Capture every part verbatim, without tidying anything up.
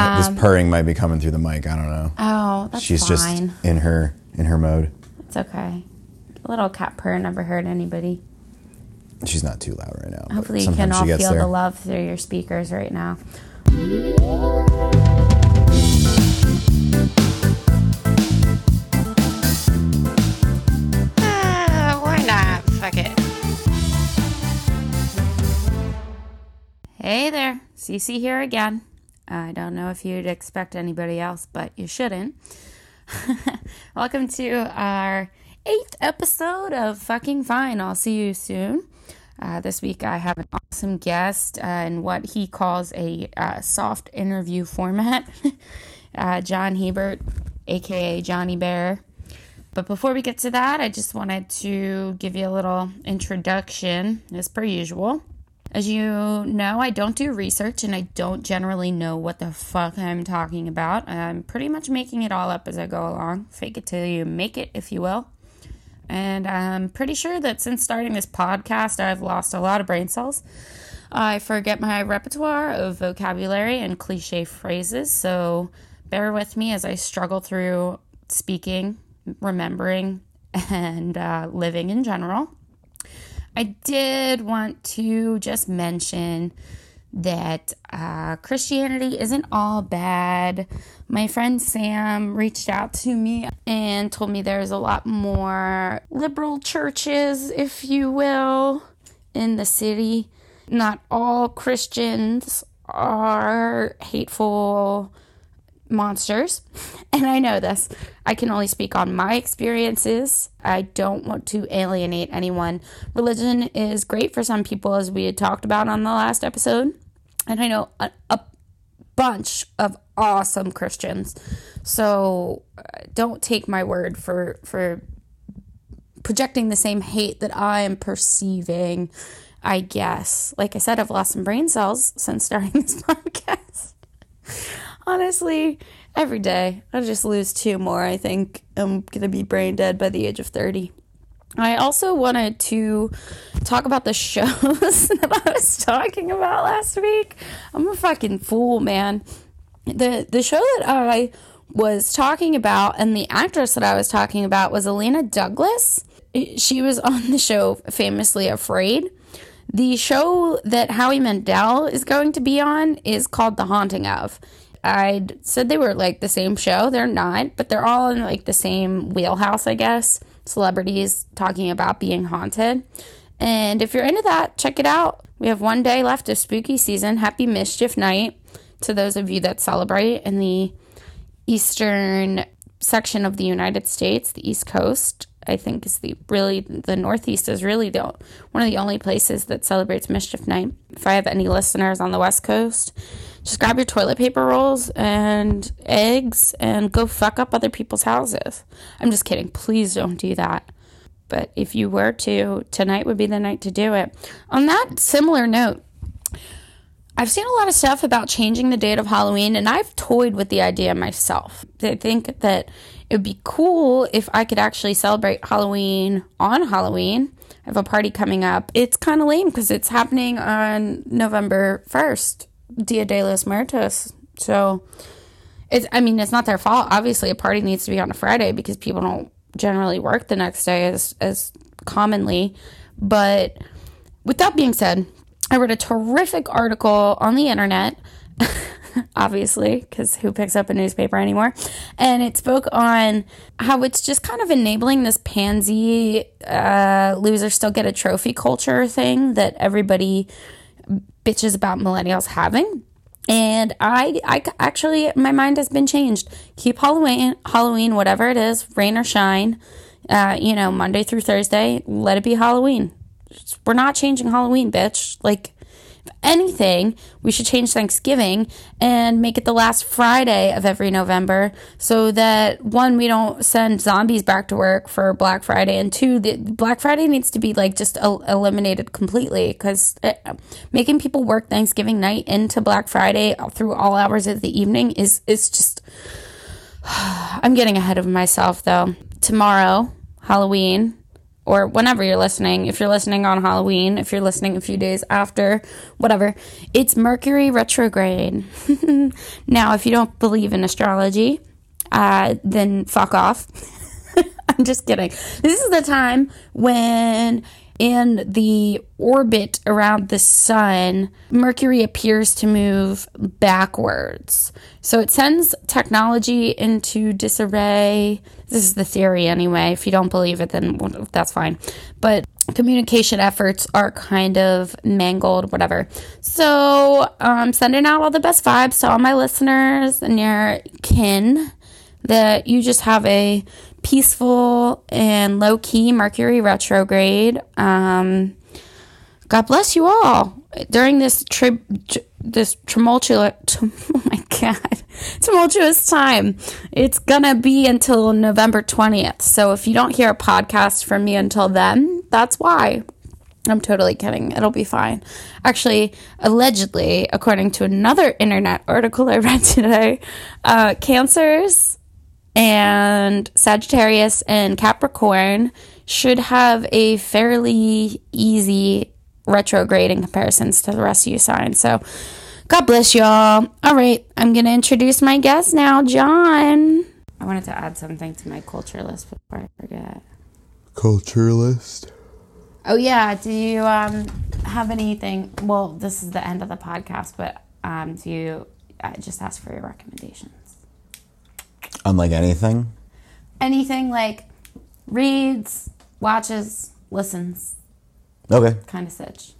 um, this purring might be coming through the mic. I don't know. Oh, that's She's fine. Just in her in her mode. It's okay. A little cat purr never hurt anybody. She's not too loud right now. Hopefully you can all feel there. the love through your speakers right now. Uh, why not? Fuck it. Hey there, Cece here again. I don't know if you'd expect anybody else, but you shouldn't. Welcome to our eighth episode of Fucking Fine. I'll see you soon. Uh, this week I have an awesome guest uh, in what he calls a uh, soft interview format, uh, John Hebert, a k a. Johnny Bear. But before we get to that, I just wanted to give you a little introduction, as per usual. As you know, I don't do research, and I don't generally know what the fuck I'm talking about. I'm pretty much making it all up as I go along. Fake it till you make it, if you will. And I'm pretty sure that since starting this podcast, I've lost a lot of brain cells. I forget my repertoire of vocabulary and cliche phrases, so bear with me as I struggle through speaking, remembering, and uh, living in general. I did want to just mention that uh, Christianity isn't all bad. My friend Sam reached out to me and told me there's a lot more liberal churches, if you will, in the city. Not all Christians are hateful monsters, and I know this. I can only speak on my experiences. I don't want to alienate anyone. Religion is great for some people, as we had talked about on the last episode, and I know a, a bunch of awesome Christians, so don't take my word for for projecting the same hate that I am perceiving, I guess. Like I said, I've lost some brain cells since starting this podcast. Honestly, every day, I just lose two more, I think. I'm going to be brain dead by the age of thirty. I also wanted to talk about the shows that I was talking about last week. I'm a fucking fool, man. The, the show that I was talking about and the actress that I was talking about was Alina Douglas. She was on the show Famously Afraid. The show that Howie Mandel is going to be on is called The Haunting Of. I said they were like the same show. They're not, but they're all in like the same wheelhouse, I guess. Celebrities talking about being haunted. And if you're into that, check it out. We have one day left of spooky season. Happy Mischief Night to those of you that celebrate in the eastern section of the United States, the East Coast. I think is the really the Northeast is really the one of the only places that celebrates Mischief Night. If I have any listeners on the West Coast, just grab your toilet paper rolls and eggs and go fuck up other people's houses. I'm just kidding. Please don't do that. But if you were to, tonight would be the night to do it. On that similar note, I've seen a lot of stuff about changing the date of Halloween, and I've toyed with the idea myself. I think that it would be cool if I could actually celebrate Halloween on Halloween. I have a party coming up. It's kind of lame because it's happening on November first, Dia de los Muertos. So, it's I mean, it's not their fault. Obviously, a party needs to be on a Friday because people don't generally work the next day as, as commonly. But with that being said, I read a terrific article on the internet, obviously, because who picks up a newspaper anymore? And it spoke on how it's just kind of enabling this pansy uh, loser still get a trophy culture thing that everybody bitches about millennials having. And I, I actually, my mind has been changed. Keep Halloween, Halloween, whatever it is, rain or shine, uh, you know, Monday through Thursday, let it be Halloween. We're not changing Halloween, bitch. Like, if anything, we should change Thanksgiving and make it the last Friday of every November so that, one, we don't send zombies back to work for Black Friday, and two, the Black Friday needs to be, like, just el- eliminated completely because making people work Thanksgiving night into Black Friday through all hours of the evening is, is just... I'm getting ahead of myself, though. Tomorrow, Halloween... or whenever you're listening, if you're listening on Halloween, if you're listening a few days after, whatever, it's Mercury retrograde. Now, if you don't believe in astrology, uh, then fuck off. I'm just kidding. This is the time when in the orbit around the sun, Mercury appears to move backwards. So it sends technology into disarray. This is the theory anyway. If you don't believe it, then that's fine. But communication efforts are kind of mangled, whatever. So I'm sending out all the best vibes to all my listeners and your kin, that you just have a peaceful and low-key Mercury retrograde. Um, God bless you all during this trip, this tumultuous, oh my God, tumultuous time. It's gonna be until November twentieth. So if you don't hear a podcast from me until then, that's why. I'm totally kidding. It'll be fine. Actually, allegedly, according to another internet article I read today, uh, Cancers and Sagittarius and Capricorn should have a fairly easy retrograde in comparisons to the rest of you signs. So God bless y'all. All right, I'm going to introduce my guest now, John. I wanted to add something to my culture list before I forget. Culture list? Oh, yeah. Do you um, have anything? Well, this is the end of the podcast, but um, do you uh, just ask for your recommendations? On like anything? Anything like reads, watches, listens. Okay. Kind of such.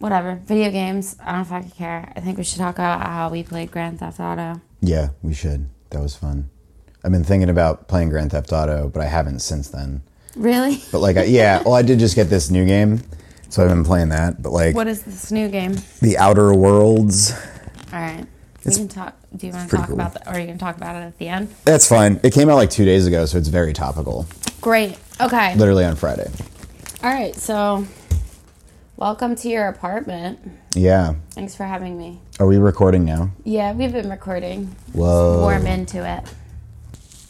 Whatever. Video games. I don't fucking care. I think we should talk about how we played Grand Theft Auto. Yeah, we should. That was fun. I've been thinking about playing Grand Theft Auto, but I haven't since then. Really? But like, I, yeah. Well, I did just get this new game, so I've been playing that. But like, what is this new game? The Outer Worlds. All right. We can talk. Do you want to talk cool. about that, or are you going to talk about it at the end? That's fine. It came out like two days ago, so it's very topical. Great. Okay. Literally on Friday. All right. So, welcome to your apartment. Yeah. Thanks for having me. Are we recording now? Yeah, we've been recording. Whoa. Just warm into it.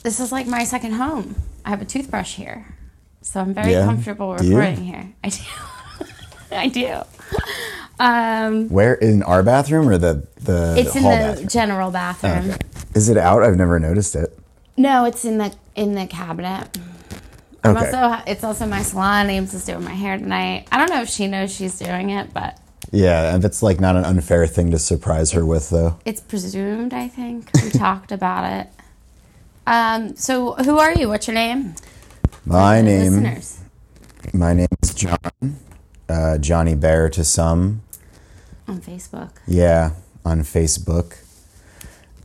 This is like my second home. I have a toothbrush here, so I'm very yeah. comfortable recording here. I do. I do. Um, Where, in our bathroom or the, the it's hall in the bathroom? General bathroom. Oh, okay. Is it out? I've never noticed it. No, it's in the in the cabinet. I'm okay. Also, it's also my salon. Ames is doing my hair tonight. I don't know if she knows she's doing it, but yeah, and it's like not an unfair thing to surprise her with, though. It's presumed, I think. We talked about it. Um. So, who are you? What's your name? My name. Listeners? My name is John. Uh, Johnny Bear to some. On Facebook. Yeah, on Facebook.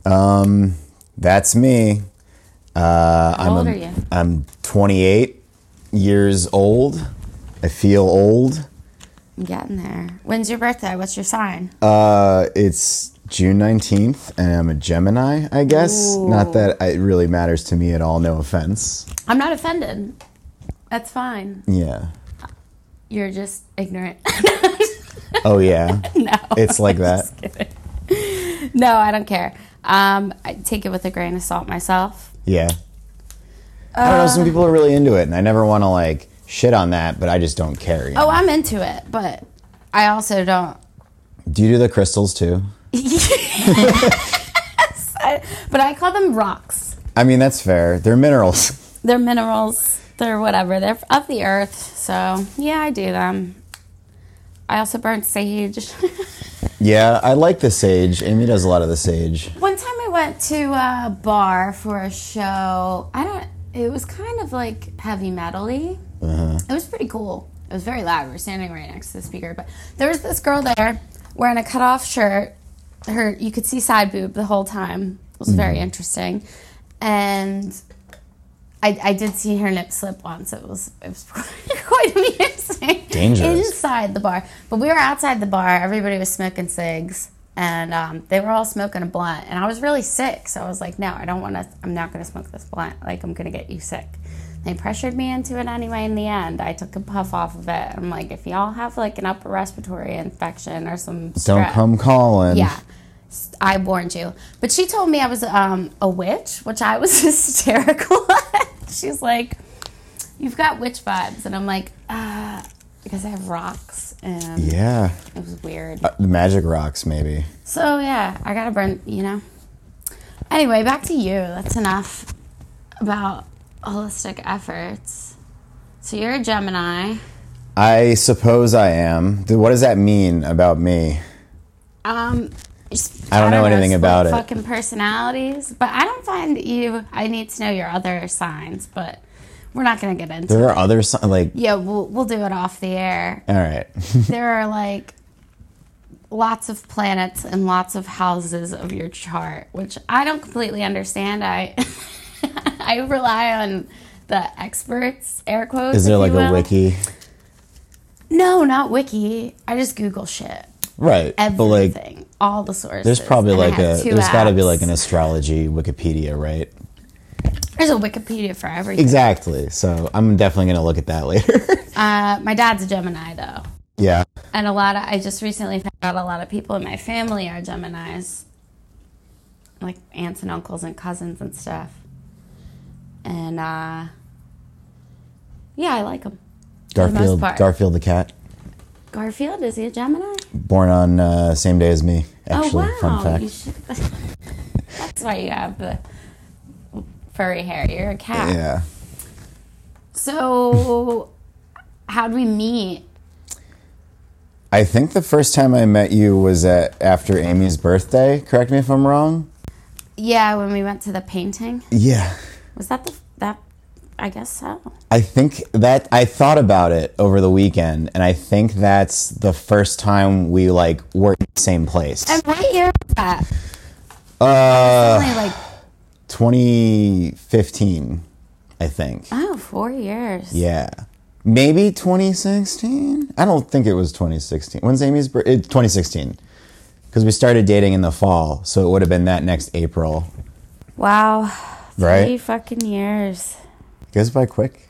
Um, that's me. Uh, How I'm old a, are you? I'm twenty-eight years old. I feel old. I'm getting there. When's your birthday? What's your sign? Uh, it's June nineteenth, and I'm a Gemini, I guess. Ooh. Not that it really matters to me at all, no offense. I'm not offended. That's fine. Yeah. You're just ignorant. Oh, yeah? No. It's like that? No, I don't care. Um, I take it with a grain of salt myself. Yeah. Uh, I don't know. Some people are really into it, and I never want to, like, shit on that, but I just don't care. You oh, know? I'm into it, but I also don't. Do you do the crystals, too? Yes. I, but I call them rocks. I mean, that's fair. They're minerals. They're minerals. They're whatever. They're of the earth. So, yeah, I do them. I also burn sage. Yeah, I like the sage. Amy does a lot of the sage. One time I went to a bar for a show. I don't... It was kind of, like, heavy metal-y. Uh-huh. It was pretty cool. It was very loud. We were standing right next to the speaker. But there was this girl there wearing a cut-off shirt. Her, you could see side boob the whole time. It was mm-hmm. very interesting. And... I, I did see her nip slip once. It was it was quite amusing. Dangerous. Inside the bar. But we were outside the bar. Everybody was smoking cigs. And um, they were all smoking a blunt. And I was really sick. So I was like, no, I don't want to. I'm not going to smoke this blunt. Like, I'm going to get you sick. They pressured me into it anyway in the end. I took a puff off of it. I'm like, if y'all have, like, an upper respiratory infection or some strep, don't come calling. Yeah. I warned you. But she told me I was um, a witch, which I was hysterical at. She's like, you've got witch vibes. And I'm like, ah, uh, because I have rocks. And yeah. It was weird. Uh, the magic rocks, maybe. So, yeah, I got to burn, you know. Anyway, back to you. That's enough about holistic efforts. So you're a Gemini. I suppose I am. What does that mean about me? Um, just, I don't know anything about it. Fucking personalities, but I don't find you. I need to know your other signs, but we're not gonna get into. There are other signs, like yeah, we'll we'll do it off the air. All right. There are like lots of planets and lots of houses of your chart, which I don't completely understand. I I rely on the experts, air quotes. Is there like a wiki? No, not wiki. I just Google shit. Right. Everything. But like, all the sources. There's probably and like a, there's got to be like an astrology Wikipedia, right? There's a Wikipedia for everything. Exactly. So I'm definitely going to look at that later. uh, my dad's a Gemini, though. Yeah. And a lot of, I just recently found out a lot of people in my family are Geminis. Like aunts and uncles and cousins and stuff. And uh, yeah, I like them. Garfield, the Garfield the cat. Garfield, is he a Gemini? Born on uh, same day as me, actually. Oh, wow. Fun fact. You should... That's why you have the furry hair. You're a cat. Yeah. So, how'd we meet? I think the first time I met you was at after Amy's birthday. Correct me if I'm wrong. Yeah, when we went to the painting. Yeah. Was that the that? I guess so. I think that I thought about it over the weekend, and I think that's the first time we like were in the same place. And what year was that? Uh, was only like twenty fifteen, I think. Oh, four years. Yeah, maybe twenty sixteen. I don't think it was twenty sixteen. When's Amy's birthday? twenty sixteen, because we started dating in the fall, so it would have been that next April. Wow. Right? Three fucking years. Goes by quick.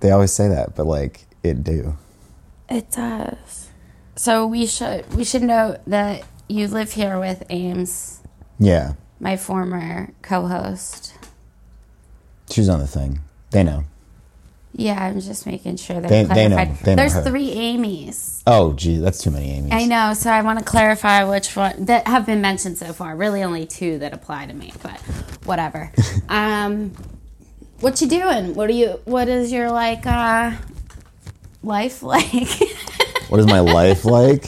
They always say that, but like it do. It does. So we should we should note that you live here with Ames. Yeah. My former co-host. She's on the thing. They know. Yeah, I'm just making sure that they, they know. They know There's her. Three Amys. Oh, gee, that's too many Amys. I know. So I want to clarify which one that have been mentioned so far. Really, only two that apply to me, but whatever. um. What you doing? What are you? What is your like uh, life like? What is my life like?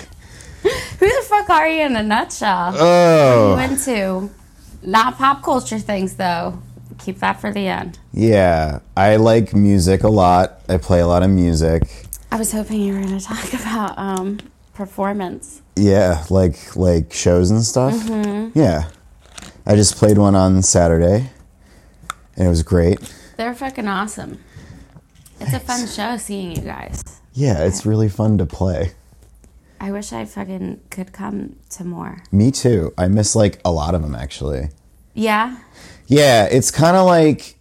Who the fuck are you in a nutshell? Oh, what are you into? Not pop culture things though. Keep that for the end. Yeah, I like music a lot. I play a lot of music. I was hoping you were going to talk about um, performance. Yeah, like like shows and stuff. Mm-hmm. Yeah, I just played one on Saturday, and it was great. They're fucking awesome. It's a fun show seeing you guys. Yeah, it's really fun to play. I wish I fucking could come to more. Me too. I miss, like, a lot of them, actually. Yeah? Yeah, it's kind of like,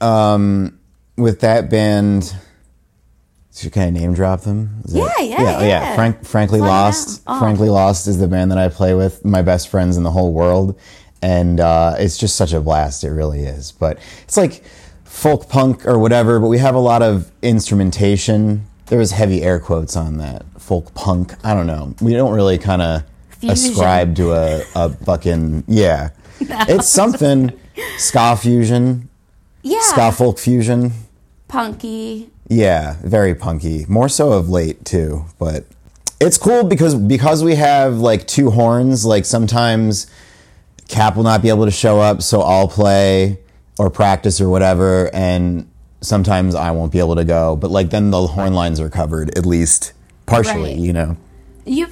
um, with that band, should I name drop them? Yeah, yeah, yeah, yeah, yeah. Frank, Frankly Lost. Oh. Frankly Lost is the band that I play with, my best friends in the whole world. And uh, it's just such a blast, it really is. But it's like folk punk or whatever, but we have a lot of instrumentation. There was heavy air quotes on that. Folk punk, I don't know. We don't really kind of ascribe to a, a fucking, yeah. No. It's something. Ska fusion. Yeah. Ska folk fusion. Punky. Yeah, very punky. More so of late, too. But it's cool because because we have like two horns, like sometimes... Cap will not be able to show up, so I'll play or practice or whatever, and sometimes I won't be able to go. But, like, then the horn lines are covered, at least partially, right. You know. You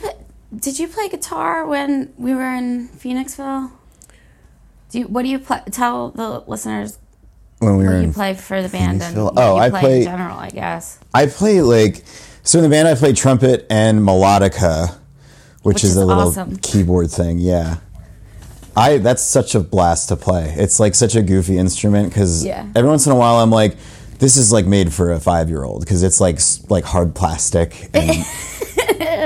Did you play guitar when we were in Phoenixville? Do you, what do you play? Tell the listeners when we were what in you play for the band and what oh, you I play, play in general, I guess. I play, like, so in the band I play trumpet and melodica, which, which is, is a little awesome. Keyboard thing, yeah. I that's such a blast to play. It's like such a goofy instrument because yeah. Every once in a while I'm like, this is like made for a five-year-old because it's like like hard plastic and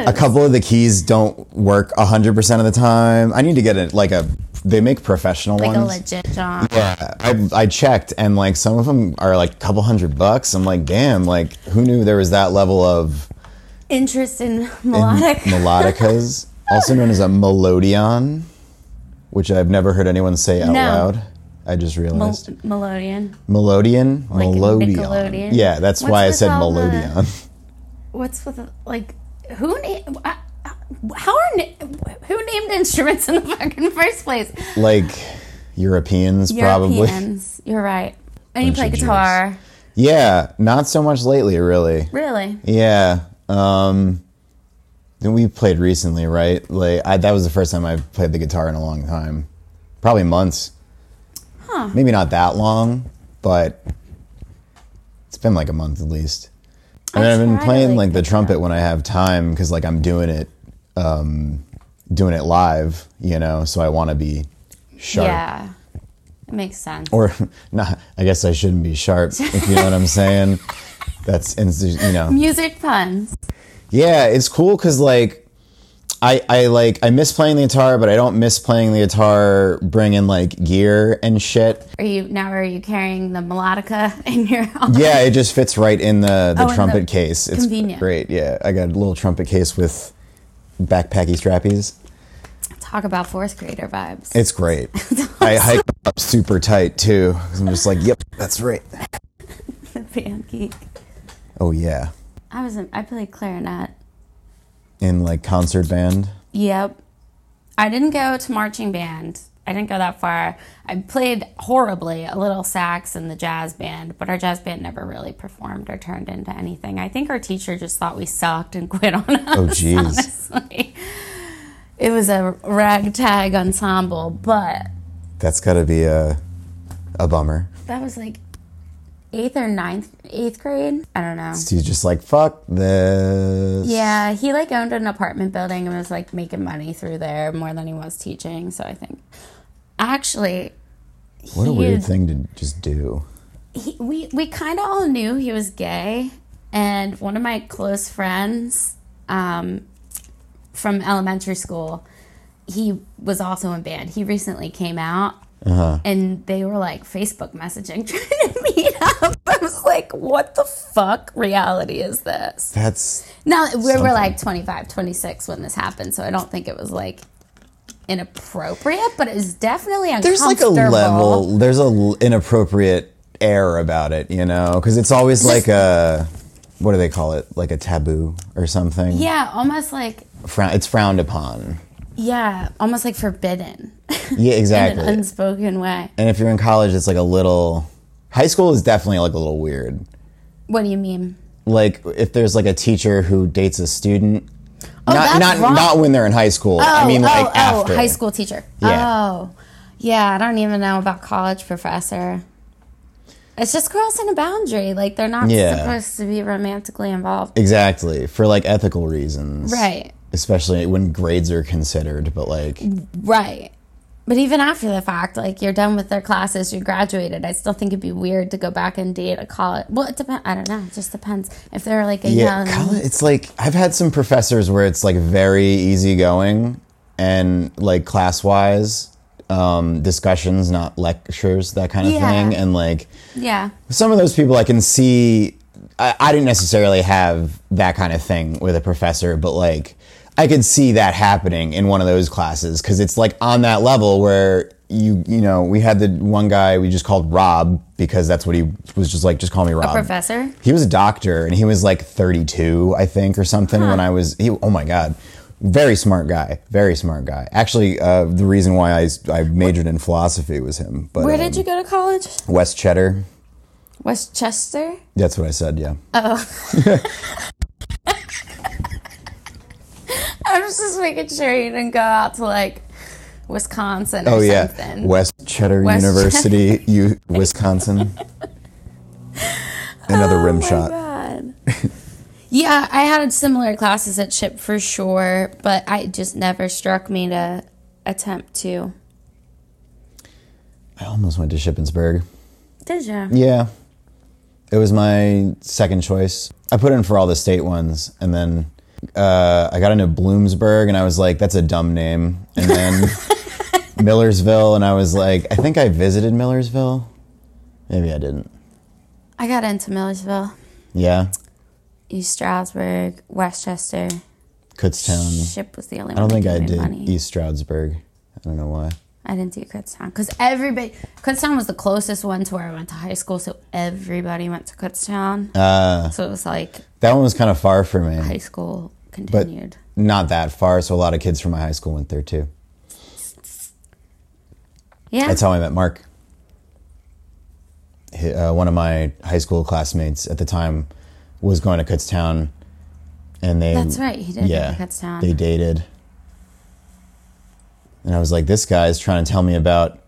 a couple of the keys don't work one hundred percent of the time. I need to get a, like a they make professional like ones. Like a legit job. Yeah, I I checked, and like some of them are like a couple hundred bucks. I'm like, damn, like who knew there was that level of interest in melodic in melodicas, also known as a melodeon, which I've never heard anyone say out no. loud. I just realized Mel- melodeon. Melodeon, like melodeon. Nickelodeon. Yeah, that's what's why I said melodeon. The, what's with like who? I, How are who named instruments in the fucking first place? Like Europeans, probably. Europeans, you're right. And you play guitar. Yeah, not so much lately, really. Really? Yeah. Um, then we played recently, right? Like I, that was the first time I played the guitar in a long time, probably months. Huh? Maybe not that long, but it's been like a month at least. And I've been playing like the trumpet when I have time because like I'm doing it. Um, doing it live, you know, so I want to be sharp. Yeah, it makes sense. Or, nah, I guess I shouldn't be sharp, if you know what I'm saying. That's, you know. Music puns. Yeah, it's cool because, like, I, I, like, I miss playing the guitar, but I don't miss playing the guitar bringing, like, gear and shit. Are you, now are you carrying the melodica in your arm? Yeah, it just fits right in the, the oh, trumpet the case. It's convenient. Great, yeah. I got a little trumpet case with backpacky strappies. Talk about fourth grader vibes. It's great. I hike up super tight too because I'm just like, yep, that's right. The band geek. Oh yeah. I was in, I played clarinet. In like concert band? Yep. I didn't go to marching band. I didn't go that far. I played horribly a little sax in the jazz band, but our jazz band never really performed or turned into anything. I think our teacher just thought we sucked and quit on us. Oh, jeez. Honestly. It was a ragtag ensemble, but... That's got to be a, a bummer. That was like eighth or ninth, eighth grade? I don't know. So he's just like, fuck this. Yeah, he like owned an apartment building and was like making money through there more than he was teaching, so I think... Actually, what a weird had, thing to just do. He, we we kind of all knew he was gay, and one of my close friends um, from elementary school, he was also in band. He recently came out, uh-huh. and they were like Facebook messaging trying to meet up. I was like, what the fuck reality is this? That's now we were like twenty-five, twenty-six when this happened, so I don't think it was like. Inappropriate, but it was definitely uncomfortable. There's like a level, there's an inappropriate air about it, you know, because it's always like a, what do they call it, like a taboo or something? Yeah, almost like... It's frowned upon. Yeah, almost like forbidden. Yeah, exactly. In an unspoken way. And if you're in college, it's like a little... High school is definitely like a little weird. What do you mean? Like, if there's like a teacher who dates a student... Oh, not not wrong. Not when they're in high school. Oh, I mean like oh, oh, after. High school teacher. Yeah. Oh. Yeah, I don't even know about college professor. It's just crossing a boundary. Like they're not yeah. supposed to be romantically involved. Exactly. For like ethical reasons. Right. Especially when grades are considered, but like right. But even after the fact, like you're done with their classes, you graduated. I still think it'd be weird to go back and date a college. Well, it depends. I don't know. It just depends if they're like a yeah, young. College, it's like I've had some professors where it's like very easygoing and like class-wise um, discussions, not lectures, that kind of yeah. thing. And like, yeah, some of those people I can see. I, I didn't necessarily have that kind of thing with a professor, but like. I could see that happening in one of those classes because it's like on that level where you, you know, we had the one guy we just called Rob because that's what he was just like, just call me Rob. A professor? He was a doctor and he was like thirty-two, I think, or something huh. when I was, he, oh my God, very smart guy, very smart guy. Actually, uh, the reason why I, I majored in philosophy was him. But, where did um, you go to college? West Cheddar. Westchester? That's what I said, yeah. Oh. I was just making sure you didn't go out to like Wisconsin or oh, yeah. something. West Cheddar West University, Cheddar. U- Wisconsin. Another oh, rim my shot. God. Yeah, I had similar classes at S H I P for sure, but I just never struck me to attempt to. I almost went to Shippensburg. Did you? Yeah. It was my second choice. I put in for all the state ones and then. Uh, I got into Bloomsburg and I was like, that's a dumb name. And then Millersville, and I was like, I think I visited Millersville. Maybe I didn't. I got into Millersville. Yeah. East Stroudsburg, Westchester. Kutztown. Ship was the only one. I don't think I did money. East Stroudsburg. I don't know why. I didn't do Kutztown because everybody. Kutztown was the closest one to where I went to high school, so everybody went to Kutztown. Uh, so it was like that one was kind of far for me. High school continued, but not that far. So a lot of kids from my high school went there too. Yeah, that's how I met Mark. He, uh, one of my high school classmates at the time was going to Kutztown, and they. That's right. He did yeah, go to Kutztown. They dated. And I was like, this guy's trying to tell me about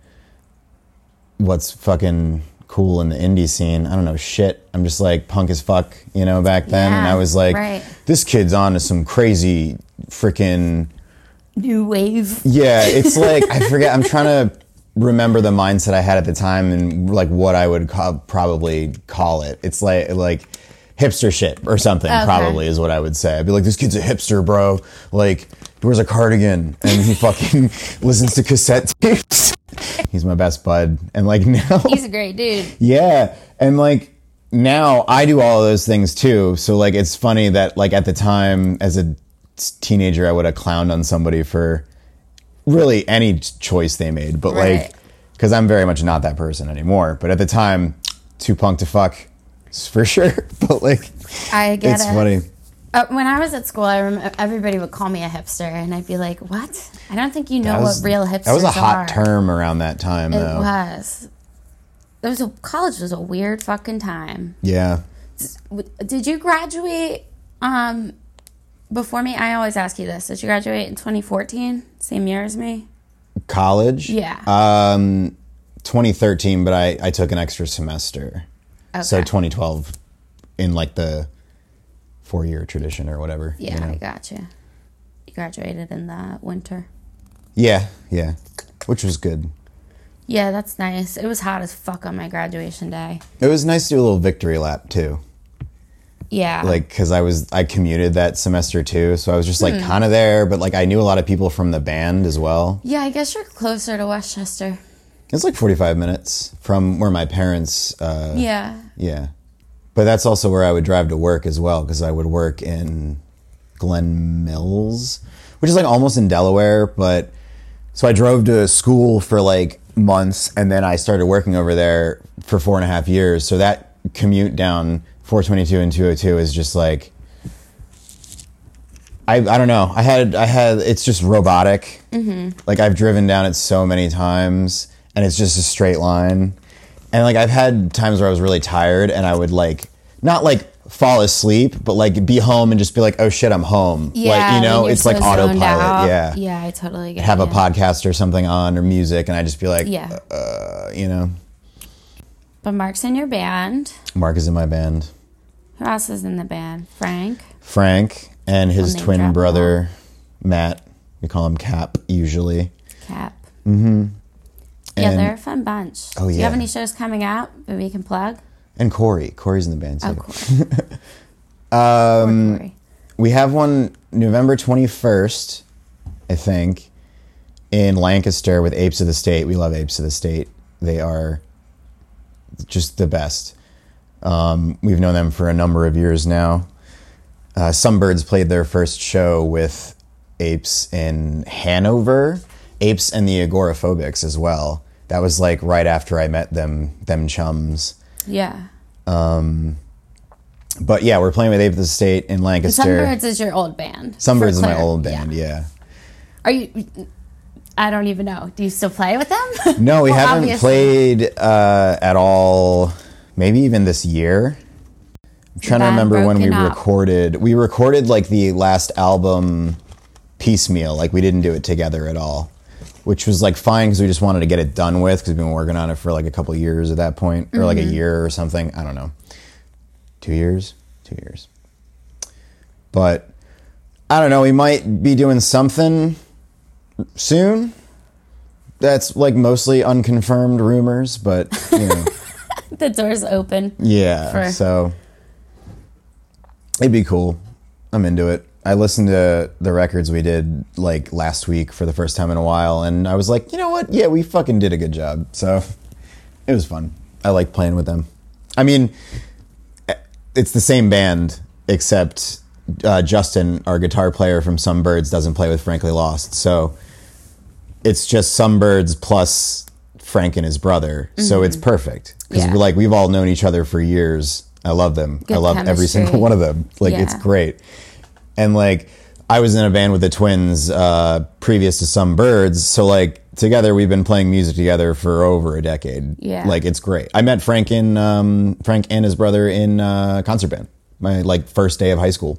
what's fucking cool in the indie scene. I don't know shit. I'm just like punk as fuck, you know, back then. Yeah, and I was like, right. This kid's on to some crazy freaking... New wave. Yeah, it's like, I forget. I'm trying to remember the mindset I had at the time and like what I would co- probably call it. It's like like hipster shit or something, okay. Probably is what I would say. I'd be like, this kid's a hipster, bro. Like... He wears a cardigan and he fucking listens to cassette tapes. He's my best bud. And like now... He's a great dude. Yeah. And like now I do all of those things too. So like it's funny that like at the time as a teenager I would have clowned on somebody for really any choice they made. But right. like... Because I'm very much not that person anymore. But at the time, too punk to fuck for sure. But like... I get it's it. It's funny. Uh, when I was at school, I remember everybody would call me a hipster, and I'd be like, what? I don't think you know was, what real hipsters are. That was a hot are. term around that time, it though. It was. It was a, college was a weird fucking time. Yeah. Did you graduate um, before me? I always ask you this. Did you graduate in twenty fourteen, same year as me? College? Yeah. Um, twenty thirteen, but I, I took an extra semester. Okay. So twenty twelve in like the... four-year tradition or whatever. Yeah, you know? I gotcha. You graduated in the winter. Yeah, yeah, which was good. Yeah, that's nice. It was hot as fuck on my graduation day. It was nice to do a little victory lap, too. Yeah. Like, because I was, I commuted that semester, too, so I was just, like, mm. kind of there, but, like, I knew a lot of people from the band as well. Yeah, I guess you're closer to Westchester. It's, like, forty-five minutes from where my parents... Uh, yeah. Yeah. But that's also where I would drive to work as well, because I would work in Glen Mills, which is like almost in Delaware. But so I drove to school for like months, and then I started working over there for four and a half years. So that commute down four twenty-two and two oh two is just like I I don't know. I had I had it's just robotic. Mm-hmm. Like I've driven down it so many times, and it's just a straight line. And, like, I've had times where I was really tired and I would, like, not, like, fall asleep, but, like, be home and just be like, oh, shit, I'm home. Yeah, like, you know, it's so like autopilot. Out. Yeah. Yeah, I totally get it. Have yeah. a podcast or something on or music, and I just be like, yeah. uh, you know. But Mark's in your band. Mark is in my band. Who else is in the band? Frank. Frank and his well, twin brother, on. Matt. We call him Cap, usually. Cap. Mm-hmm. Yeah, and, they're a fun bunch. Oh, yeah. Do you have any shows coming out that we can plug? And Corey. Corey's in the band, too. Oh, Corey. um, Corey. We have one November twenty-first, I think, in Lancaster with Apes of the State. We love Apes of the State. They are just the best. Um, we've known them for a number of years now. Uh, Some Birds played their first show with Apes in Hanover. Apes and the Agoraphobics as well. That was like right after I met them, them chums. Yeah. Um, but yeah, we're playing with Ape of the State in Lancaster. Some Birds is your old band. Some Birds is my old band, yeah. yeah. Are you, I don't even know. Do you still play with them? No, we well, haven't obviously. played uh, at all, maybe even this year. I'm trying to remember when we up. recorded. We recorded like the last album piecemeal. Like we didn't do it together at all. Which was, like, fine because we just wanted to get it done with because we've been working on it for, like, a couple years at that point. Or, mm-hmm. like, a year or something. I don't know. Two years? Two years. But, I don't know. We might be doing something soon. That's, like, mostly unconfirmed rumors, but, you know. The door's open. Yeah, for... so. It'd be cool. I'm into it. I listened to the records we did like last week for the first time in a while, and I was like, you know what? Yeah, we fucking did a good job. So it was fun. I like playing with them. I mean, it's the same band, except uh, Justin, our guitar player from Some Birds, doesn't play with Frankly Lost. So it's just Some Birds plus Frank and his brother. Mm-hmm. So it's perfect. Because yeah. we're like, we've all known each other for years. I love them. Good I love chemistry. Every single one of them. Like, yeah. it's great. And like, I was in a band with the twins uh, previous to Some Birds. So like, together we've been playing music together for over a decade. Yeah. Like, it's great. I met Frank in, um, Frank and his brother in uh, concert band. My like first day of high school.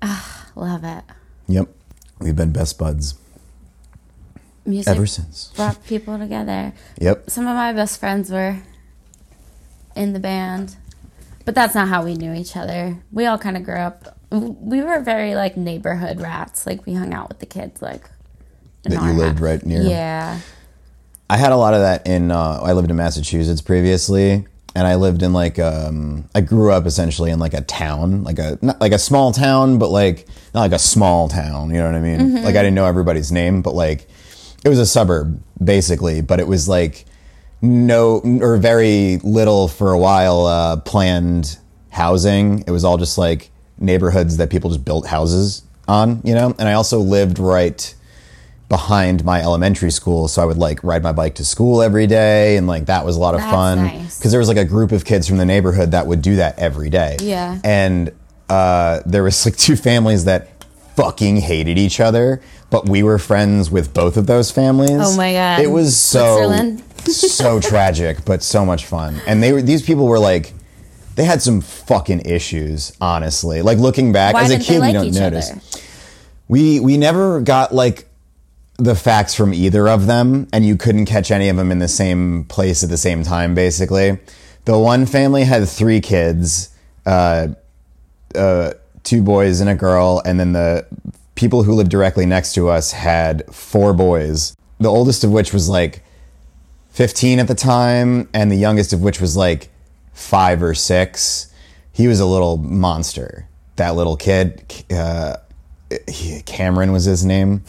Ah, love it. Yep. We've been best buds. Music ever since. Brought people together. Yep. Some of my best friends were in the band. But that's not how we knew each other. We all kind of grew up. We were very like neighborhood rats. Like, we hung out with the kids like in that our you lived house. Right near. Yeah. I had a lot of that in uh, I lived in Massachusetts previously, and I lived in like um I grew up essentially in like a town, like a not like a small town, but like not like a small town, you know what I mean? Mm-hmm. Like, I didn't know everybody's name, but like it was a suburb basically, but it was like no or very little for a while uh, planned housing. It was all just like neighborhoods that people just built houses on, you know? And I also lived right behind my elementary school, so I would like ride my bike to school every day, and like that was a lot of That's fun because nice. There was like a group of kids from the neighborhood that would do that every day. Yeah. And uh, there was like two families that fucking hated each other, but we were friends with both of those families. Oh my god. It was so so tragic, but so much fun. And they were these people were like they had some fucking issues, honestly. Like, looking back, Why as a kid, you like don't notice. Other? We we never got like the facts from either of them, and you couldn't catch any of them in the same place at the same time, basically. The one family had three kids, uh, uh, two boys and a girl, and then the people who lived directly next to us had four boys, the oldest of which was like fifteen at the time, and the youngest of which was like five or six. He was a little monster, that little kid. Uh, He, Cameron was his name.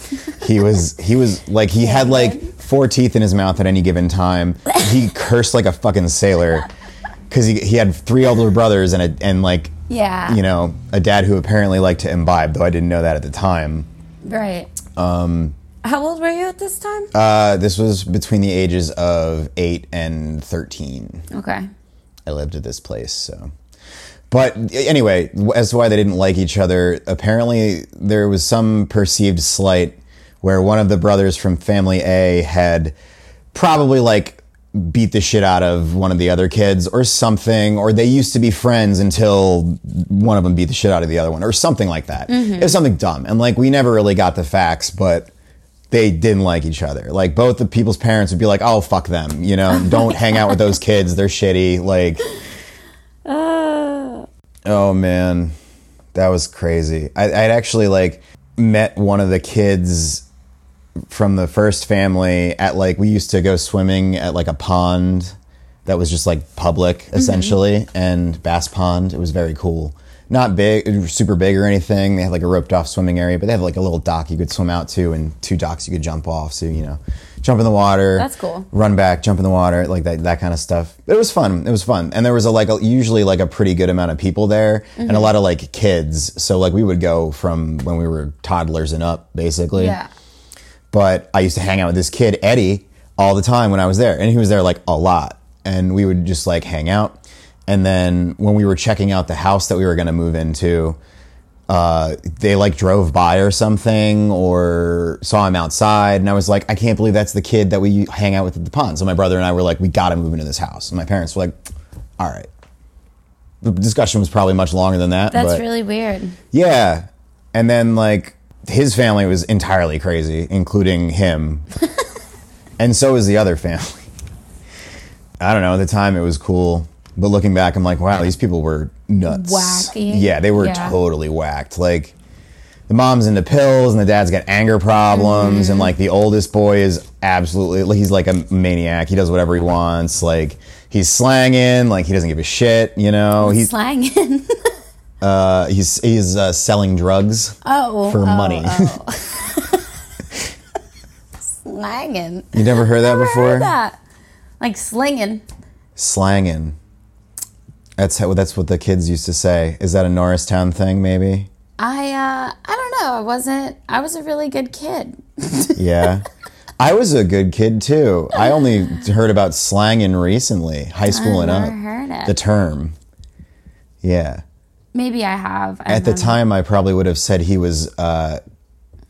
He was he was like he had like four teeth in his mouth at any given time. He cursed like a fucking sailor because he he had three older brothers and a, and like yeah you know a dad who apparently liked to imbibe, though I didn't know that at the time. Right. Um. How old were you at this time? Uh, this was between the ages of eight and thirteen. Okay. I lived at this place, so. But anyway, as to why they didn't like each other, apparently there was some perceived slight where one of the brothers from Family A had probably like beat the shit out of one of the other kids or something, or they used to be friends until one of them beat the shit out of the other one or something like that. Mm-hmm. It was something dumb. And like, we never really got the facts, but they didn't like each other. Like, both the people's parents would be like, oh, fuck them, you know, don't hang out with those kids. They're shitty. Like... Uh. Oh man, that was crazy. I, I'd actually like met one of the kids from the first family at like we used to go swimming at like a pond that was just like public essentially, mm-hmm. and Bass Pond. It was very cool. Not big, super big or anything. They had like a roped off swimming area, but they had like a little dock you could swim out to, and two docks you could jump off. So you know, jump in the water. That's cool. Run back, jump in the water, like that that kind of stuff. It was fun. It was fun. And there was a, like a, usually like a pretty good amount of people there, mm-hmm. and a lot of like kids. So like we would go from when we were toddlers and up, basically. Yeah. But I used to hang out with this kid, Eddie, all the time when I was there. And he was there like a lot. And we would just like hang out. And then when we were checking out the house that we were going to move into, Uh, they like drove by or something, or saw him outside, and I was like, I can't believe that's the kid that we hang out with at the pond. So my brother and I were like, we gotta move into this house. And my parents were like, all right. The discussion was probably much longer than that. That's but, really weird. Yeah. And then like his family was entirely crazy, including him. And so was the other family. I don't know, at the time it was cool. But looking back, I'm like, wow, these people were nuts. Wacky. Yeah, they were yeah. totally whacked. Like, the mom's into pills, and the dad's got anger problems, mm-hmm. and, like, the oldest boy is absolutely, like, he's like a maniac. He does whatever he wants. Like, he's slanging. Like, he doesn't give a shit, you know? He's slanging. Uh, he's he's uh, selling drugs oh, for oh, money. Oh. Slangin'. You never heard that never before? Heard that. Like slinging. Slangin'. That's how, that's what the kids used to say. Is that a Norristown thing? Maybe. I uh, I don't know. I wasn't. I was a really good kid. Yeah, I was a good kid too. I only heard about slangin' recently, high school I and up. Heard it. The term. Yeah. Maybe I have. I At the time, I probably would have said he was uh,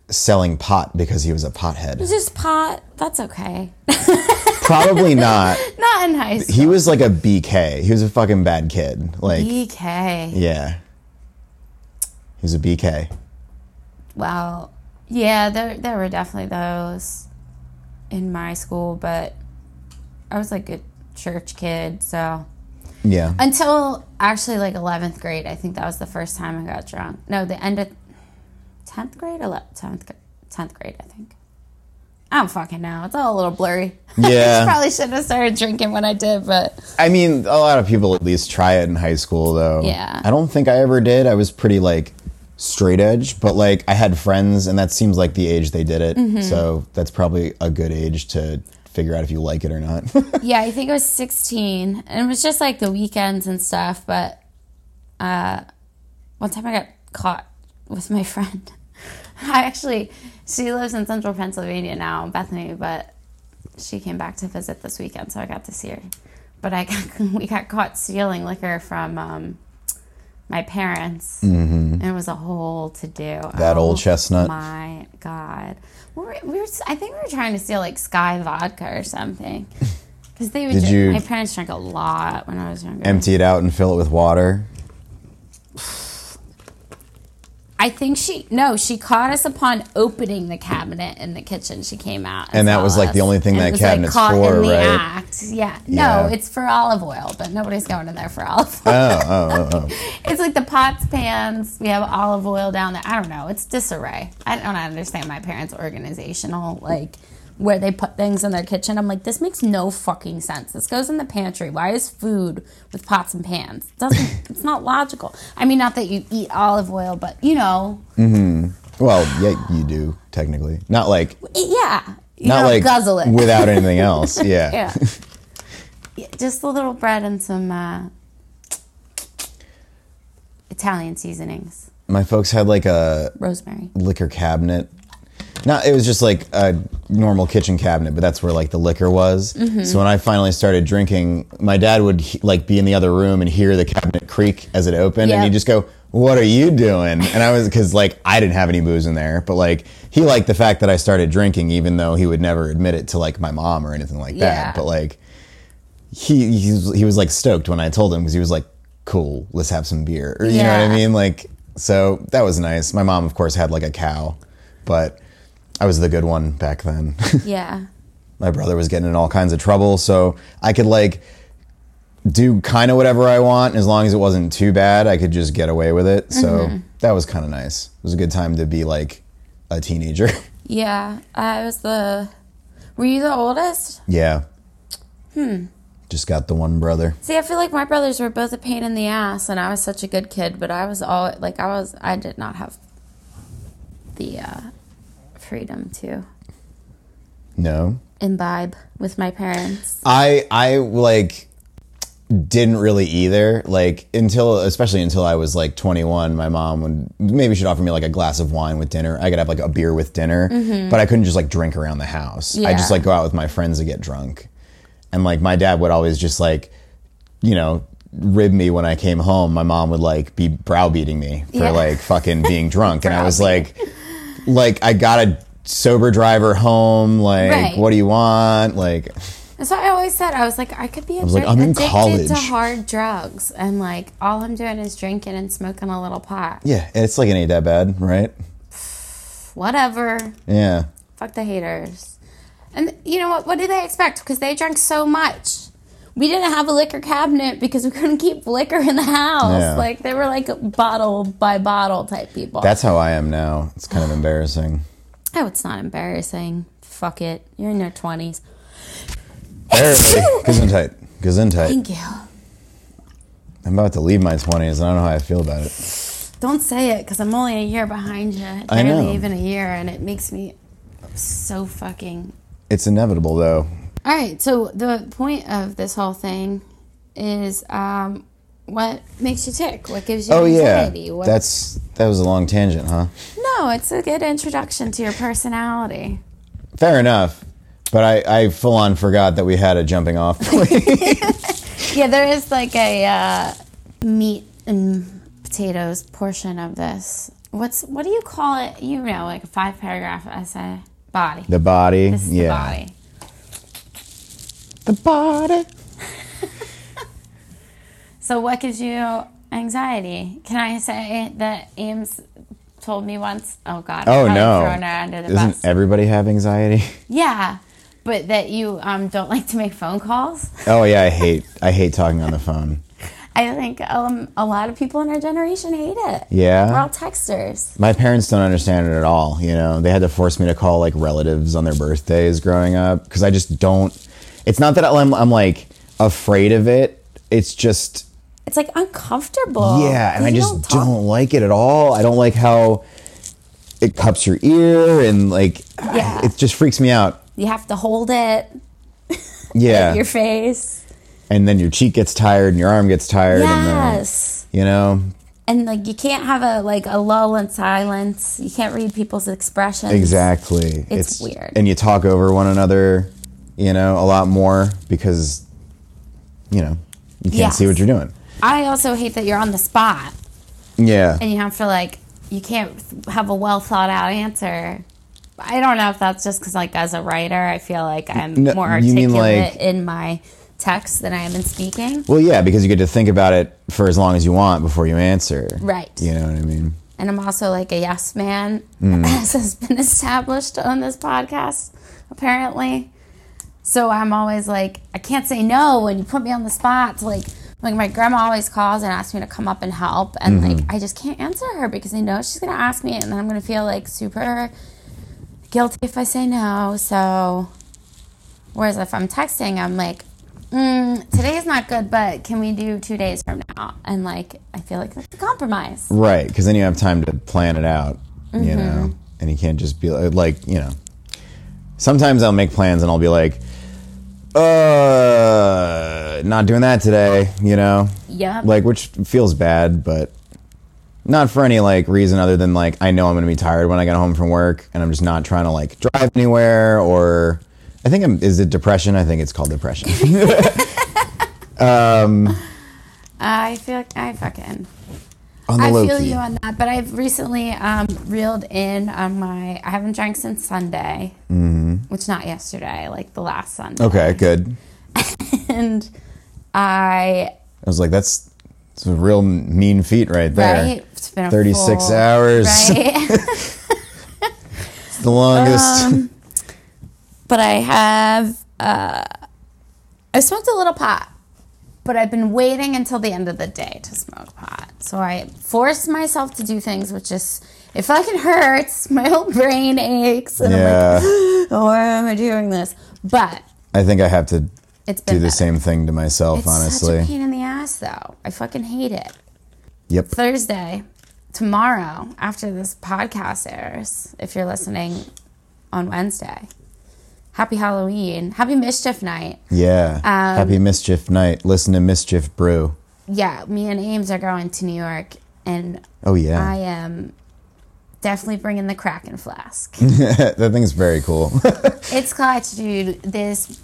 selling pot because he was a pothead. It's just pot. That's okay. Probably not. Not in high school. He was like a B K. He was a fucking bad kid. Like B K. Yeah. He was a B K. Well, yeah, there there were definitely those in my school, but I was like a church kid, so. Yeah. Until actually like eleventh grade, I think that was the first time I got drunk. No, the end of tenth grade, tenth grade, I think. I don't fucking know. It's all a little blurry. Yeah. I probably shouldn't have started drinking when I did, but. I mean, a lot of people at least try it in high school, though. Yeah. I don't think I ever did. I was pretty, like, straight edge, but, like, I had friends, and that seems like the age they did it. Mm-hmm. So that's probably a good age to figure out if you like it or not. Yeah, I think I was sixteen, and it was just, like, the weekends and stuff, but uh, one time I got caught with my friend. I actually, she lives in central Pennsylvania now, Bethany, but she came back to visit this weekend, so I got to see her. But I got, we got caught stealing liquor from um, my parents, mm-hmm. and it was a whole to-do. That oh, old chestnut. My God. We were, we were, I think we were trying to steal, like, Sky vodka or something. Because they would Did just, you my parents drank a lot when I was younger. Empty it out and fill it with water? I think she, no, she caught us upon opening the cabinet in the kitchen. She came out. And, and that was like us. The only thing and that was cabinet's like for, in the right? Act. Yeah. yeah. No, it's for olive oil, but nobody's going in there for olive oil. Oh, oh, oh, oh. It's like the pots, pans, we have olive oil down there. I don't know. It's disarray. I don't understand my parents' organizational, like, where they put things in their kitchen. I'm like, this makes no fucking sense. This goes in the pantry. Why is food with pots and pans? It doesn't, it's not logical. I mean, not that you eat olive oil, but, you know. Mm-hmm. Well, yeah, you do, technically. Not like... Yeah. You not like guzzle it. Without anything else. Yeah. Yeah. Yeah. Just a little bread and some uh, Italian seasonings. My folks had like a... Rosemary. Liquor cabinet. No, it was just like a normal kitchen cabinet, but that's where like the liquor was. Mm-hmm. So when I finally started drinking, my dad would he- like be in the other room and hear the cabinet creak as it opened, yep. and he'd just go, "What are you doing?" And I was because like I didn't have any booze in there, but like he liked the fact that I started drinking, even though he would never admit it to like my mom or anything like yeah. that. But like he he was, he was like stoked when I told him because he was like, "Cool, let's have some beer." Or, yeah. You know what I mean? Like so that was nice. My mom, of course, had like a cow, but. I was the good one back then. Yeah. My brother was getting in all kinds of trouble, so I could, like, do kind of whatever I want. As long as it wasn't too bad, I could just get away with it. So mm-hmm. that was kind of nice. It was a good time to be, like, a teenager. Yeah. I was the... Were you the oldest? Yeah. Hmm. Just got the one brother. See, I feel like my brothers were both a pain in the ass, and I was such a good kid, but I was all... Like, I was... I did not have the... Uh, freedom to no imbibe with my parents. I I like didn't really either like until especially until I was like twenty-one. My mom would maybe she'd offer me like a glass of wine with dinner. I could have like a beer with dinner, mm-hmm. but I couldn't just like drink around the house. Yeah. I just like go out with my friends and get drunk, and like my dad would always just like you know rib me when I came home. My mom would like be browbeating me for yeah. like fucking being drunk, and I was like. Like, I got a sober driver home. Like, right. What do you want? Like, that's what I always said. I was like, I could be I was like, I'm in addicted college. To hard drugs. And, like, all I'm doing is drinking and smoking a little pot. Yeah, it's like it ain't that bad, right? Whatever. Yeah. Fuck the haters. And, you know what? What do they expect? Because they drank so much. We didn't have a liquor cabinet because we couldn't keep liquor in the house. Yeah. Like, they were, like, bottle by bottle type people. That's how I am now. It's kind of embarrassing. Oh, it's not embarrassing. Fuck it. You're in your twenties. Gesundheit. Gesundheit. Thank you. I'm about to leave my twenties, and I don't know how I feel about it. Don't say it, because I'm only a year behind you. Barely I know. Even a year, and it makes me so fucking... It's inevitable, though. All right, so the point of this whole thing is um, what makes you tick? What gives you oh, anxiety? Yeah. What... That's, that was a long tangent, huh? No, it's a good introduction to your personality. Fair enough, but I, I full-on forgot that we had a jumping-off point. Yeah, there is like a uh, meat and... potatoes portion of this. What's what do you call it? You know, like a five paragraph essay. Body. The body. This is yeah. The body. The body. So, what gives you anxiety? Can I say that Ames told me once? Oh God. Oh no. Thrown her under the Doesn't bus. Everybody have anxiety? Yeah, but that you um, don't like to make phone calls. Oh yeah, I hate I hate talking on the phone. I think um, a lot of people in our generation hate it. Yeah. We're all texters. My parents don't understand it at all, you know. They had to force me to call, like, relatives on their birthdays growing up. Because I just don't... It's not that I'm, I'm, like, afraid of it. It's just... It's, like, uncomfortable. Yeah, and I just don't, talk- don't like it at all. I don't like how it cups your ear and, like... Yeah. It just freaks me out. You have to hold it. Yeah. In your face. And then your cheek gets tired and your arm gets tired. Yes. And then, you know. And like you can't have a like a lull in silence. You can't read people's expressions. Exactly. It's, it's weird. And you talk over one another, you know, a lot more because, you know, you can't yes. see what you're doing. I also hate that you're on the spot. Yeah. And you have to like, you can't have a well thought out answer. I don't know if that's just because like as a writer, I feel like I'm no, more articulate like, in my... text than I am in speaking. Well, yeah, because you get to think about it for as long as you want before you answer. Right. You know what I mean? And I'm also like a yes man, mm. as has been established on this podcast, apparently. So I'm always like, I can't say no when you put me on the spot. Like, like my grandma always calls and asks me to come up and help. And mm-hmm. like, I just can't answer her because I know she's going to ask me and then I'm going to feel like super guilty if I say no. So, whereas if I'm texting, I'm like, Mm, today's not good, but can we do two days from now? And like, I feel like that's a compromise, right? Because then you have time to plan it out, mm-hmm. you know. And you can't just be like, like, you know. Sometimes I'll make plans and I'll be like, uh, not doing that today, you know. Yeah. Like, which feels bad, but not for any like reason other than like I know I'm gonna be tired when I get home from work, and I'm just not trying to like drive anywhere or. I think I'm, is it depression? I think it's called depression. um, I feel like I fucking. On the I low feel key. You on that, but I've recently um, reeled in on my. I haven't drank since Sunday, mm-hmm. which not yesterday, like the last Sunday. Okay, good. And I. I was like, that's, that's a real mean feat right there. Right, it's been a thirty-six full, hours. Right. It's the longest. Um, But I have, uh, I smoked a little pot, but I've been waiting until the end of the day to smoke pot. So I forced myself to do things, which is, it fucking hurts. My whole brain aches. And yeah. I'm like, oh, why am I doing this? But. I think I have to it's do better. The same thing to myself, it's honestly. It's such a pain in the ass, though. I fucking hate it. Yep. Thursday, tomorrow, after this podcast airs, if you're listening on Wednesday. Happy Halloween. Happy Mischief Night. Yeah. Um, Happy Mischief Night. Listen to Mischief Brew. Yeah. Me and Ames are going to New York. And oh, yeah. I am definitely bringing the Kraken flask. That thing's very cool. It's clutch, dude. This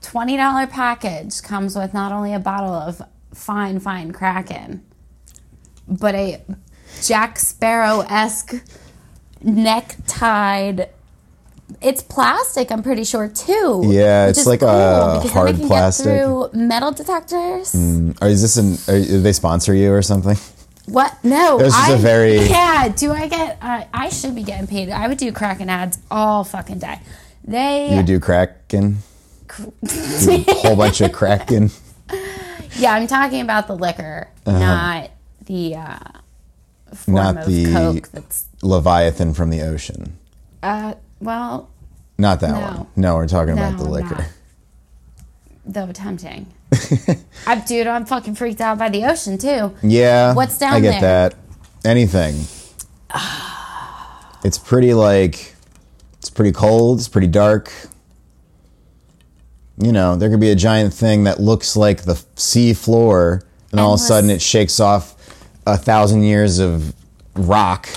twenty dollars package comes with not only a bottle of fine, fine Kraken, but a Jack Sparrow-esque necktied... It's plastic, I'm pretty sure, too. Yeah, it's like cool a hard can plastic. Get through metal detectors. Mm, is this an? Are, do they sponsor you or something? What? No. This is a very. Yeah. Do I get? Uh, I should be getting paid. I would do Kraken ads all fucking day. They. You would do Kraken. Cr- do a whole bunch of Kraken. Yeah, I'm talking about the liquor, uh-huh. not the. Uh, form not of the Coke that's... Leviathan from the ocean. Uh. Well, not that no. one. No, we're talking no, about the liquor. Not. Though tempting. I'm, dude, I'm fucking freaked out by the ocean too. Yeah, what's down there? I get there? That. anything. It's pretty like, it's pretty cold, it's pretty dark. You know, there could be a giant thing that looks like the sea floor, and Endless. all of a sudden it shakes off a thousand years of rock.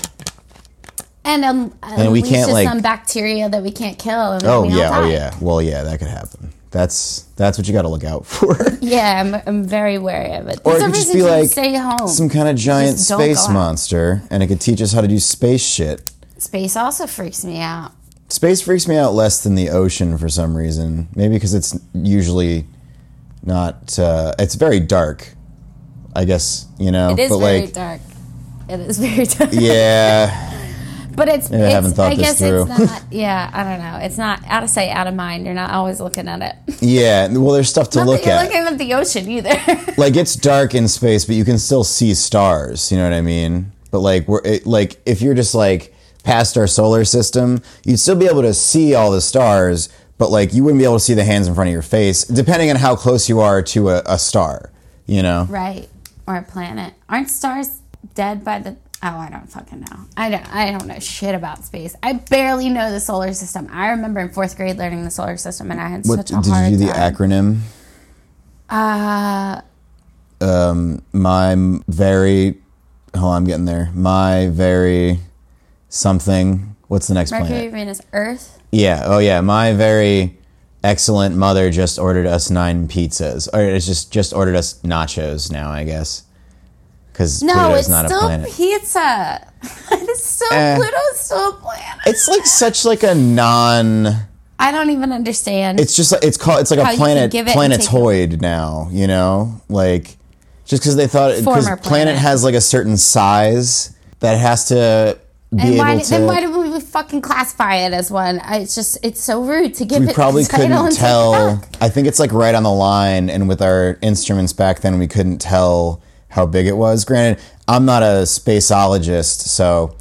And um, and we can't like some bacteria that we can't kill. And oh yeah, oh yeah. Well, yeah, that could happen. That's that's what you got to look out for. Yeah, I'm I'm very wary of it. Or it could just be like stay home. Some kind of giant space monster, and it could teach us how to do space shit. Space also freaks me out. Space freaks me out less than the ocean for some reason. Maybe because it's usually not. Uh, it's very dark. I guess you know. It is but very like, dark. It is very dark. Yeah. But it's, yeah, it's I, haven't thought I guess this through. It's not, yeah, I don't know. It's not out of sight, out of mind. You're not always looking at it. Yeah, well, there's stuff to not look that you're at. You're looking at the ocean either. Like, it's dark in space, but you can still see stars. You know what I mean? But, like, we're, it, like if you're just, like, past our solar system, you'd still be able to see all the stars, but, like, you wouldn't be able to see the hands in front of your face, depending on how close you are to a, a star, you know? Right. Or a planet. Aren't stars dead by the... Oh, I don't fucking know. I don't I don't know shit about space. I barely know the solar system. I remember in fourth grade learning the solar system, and I had what, such a hard time. Did you do the acronym? Uh... Um, my very... Oh, I'm getting there. My very something... What's the next Mercury, planet? Mercury, Venus, Earth? Yeah. Oh, yeah. My very excellent mother just ordered us nine pizzas. Or it's just, just ordered us nachos now, I guess. Because no, Pluto's it's not still a planet. Pizza. It's still eh. Pluto's still a planet. It's like such like a non. I don't even understand. It's just like it's called. It's like How a planet planetoid now. You know, like just because they thought because planet. planet has like a certain size that it has to be and why, able to. Then why did we fucking classify it as one? I, it's just it's so rude to give we it. We probably couldn't tell. I think it's like right on the line, and with our instruments back then, we couldn't tell how big it was. Granted, I'm not a spaceologist, so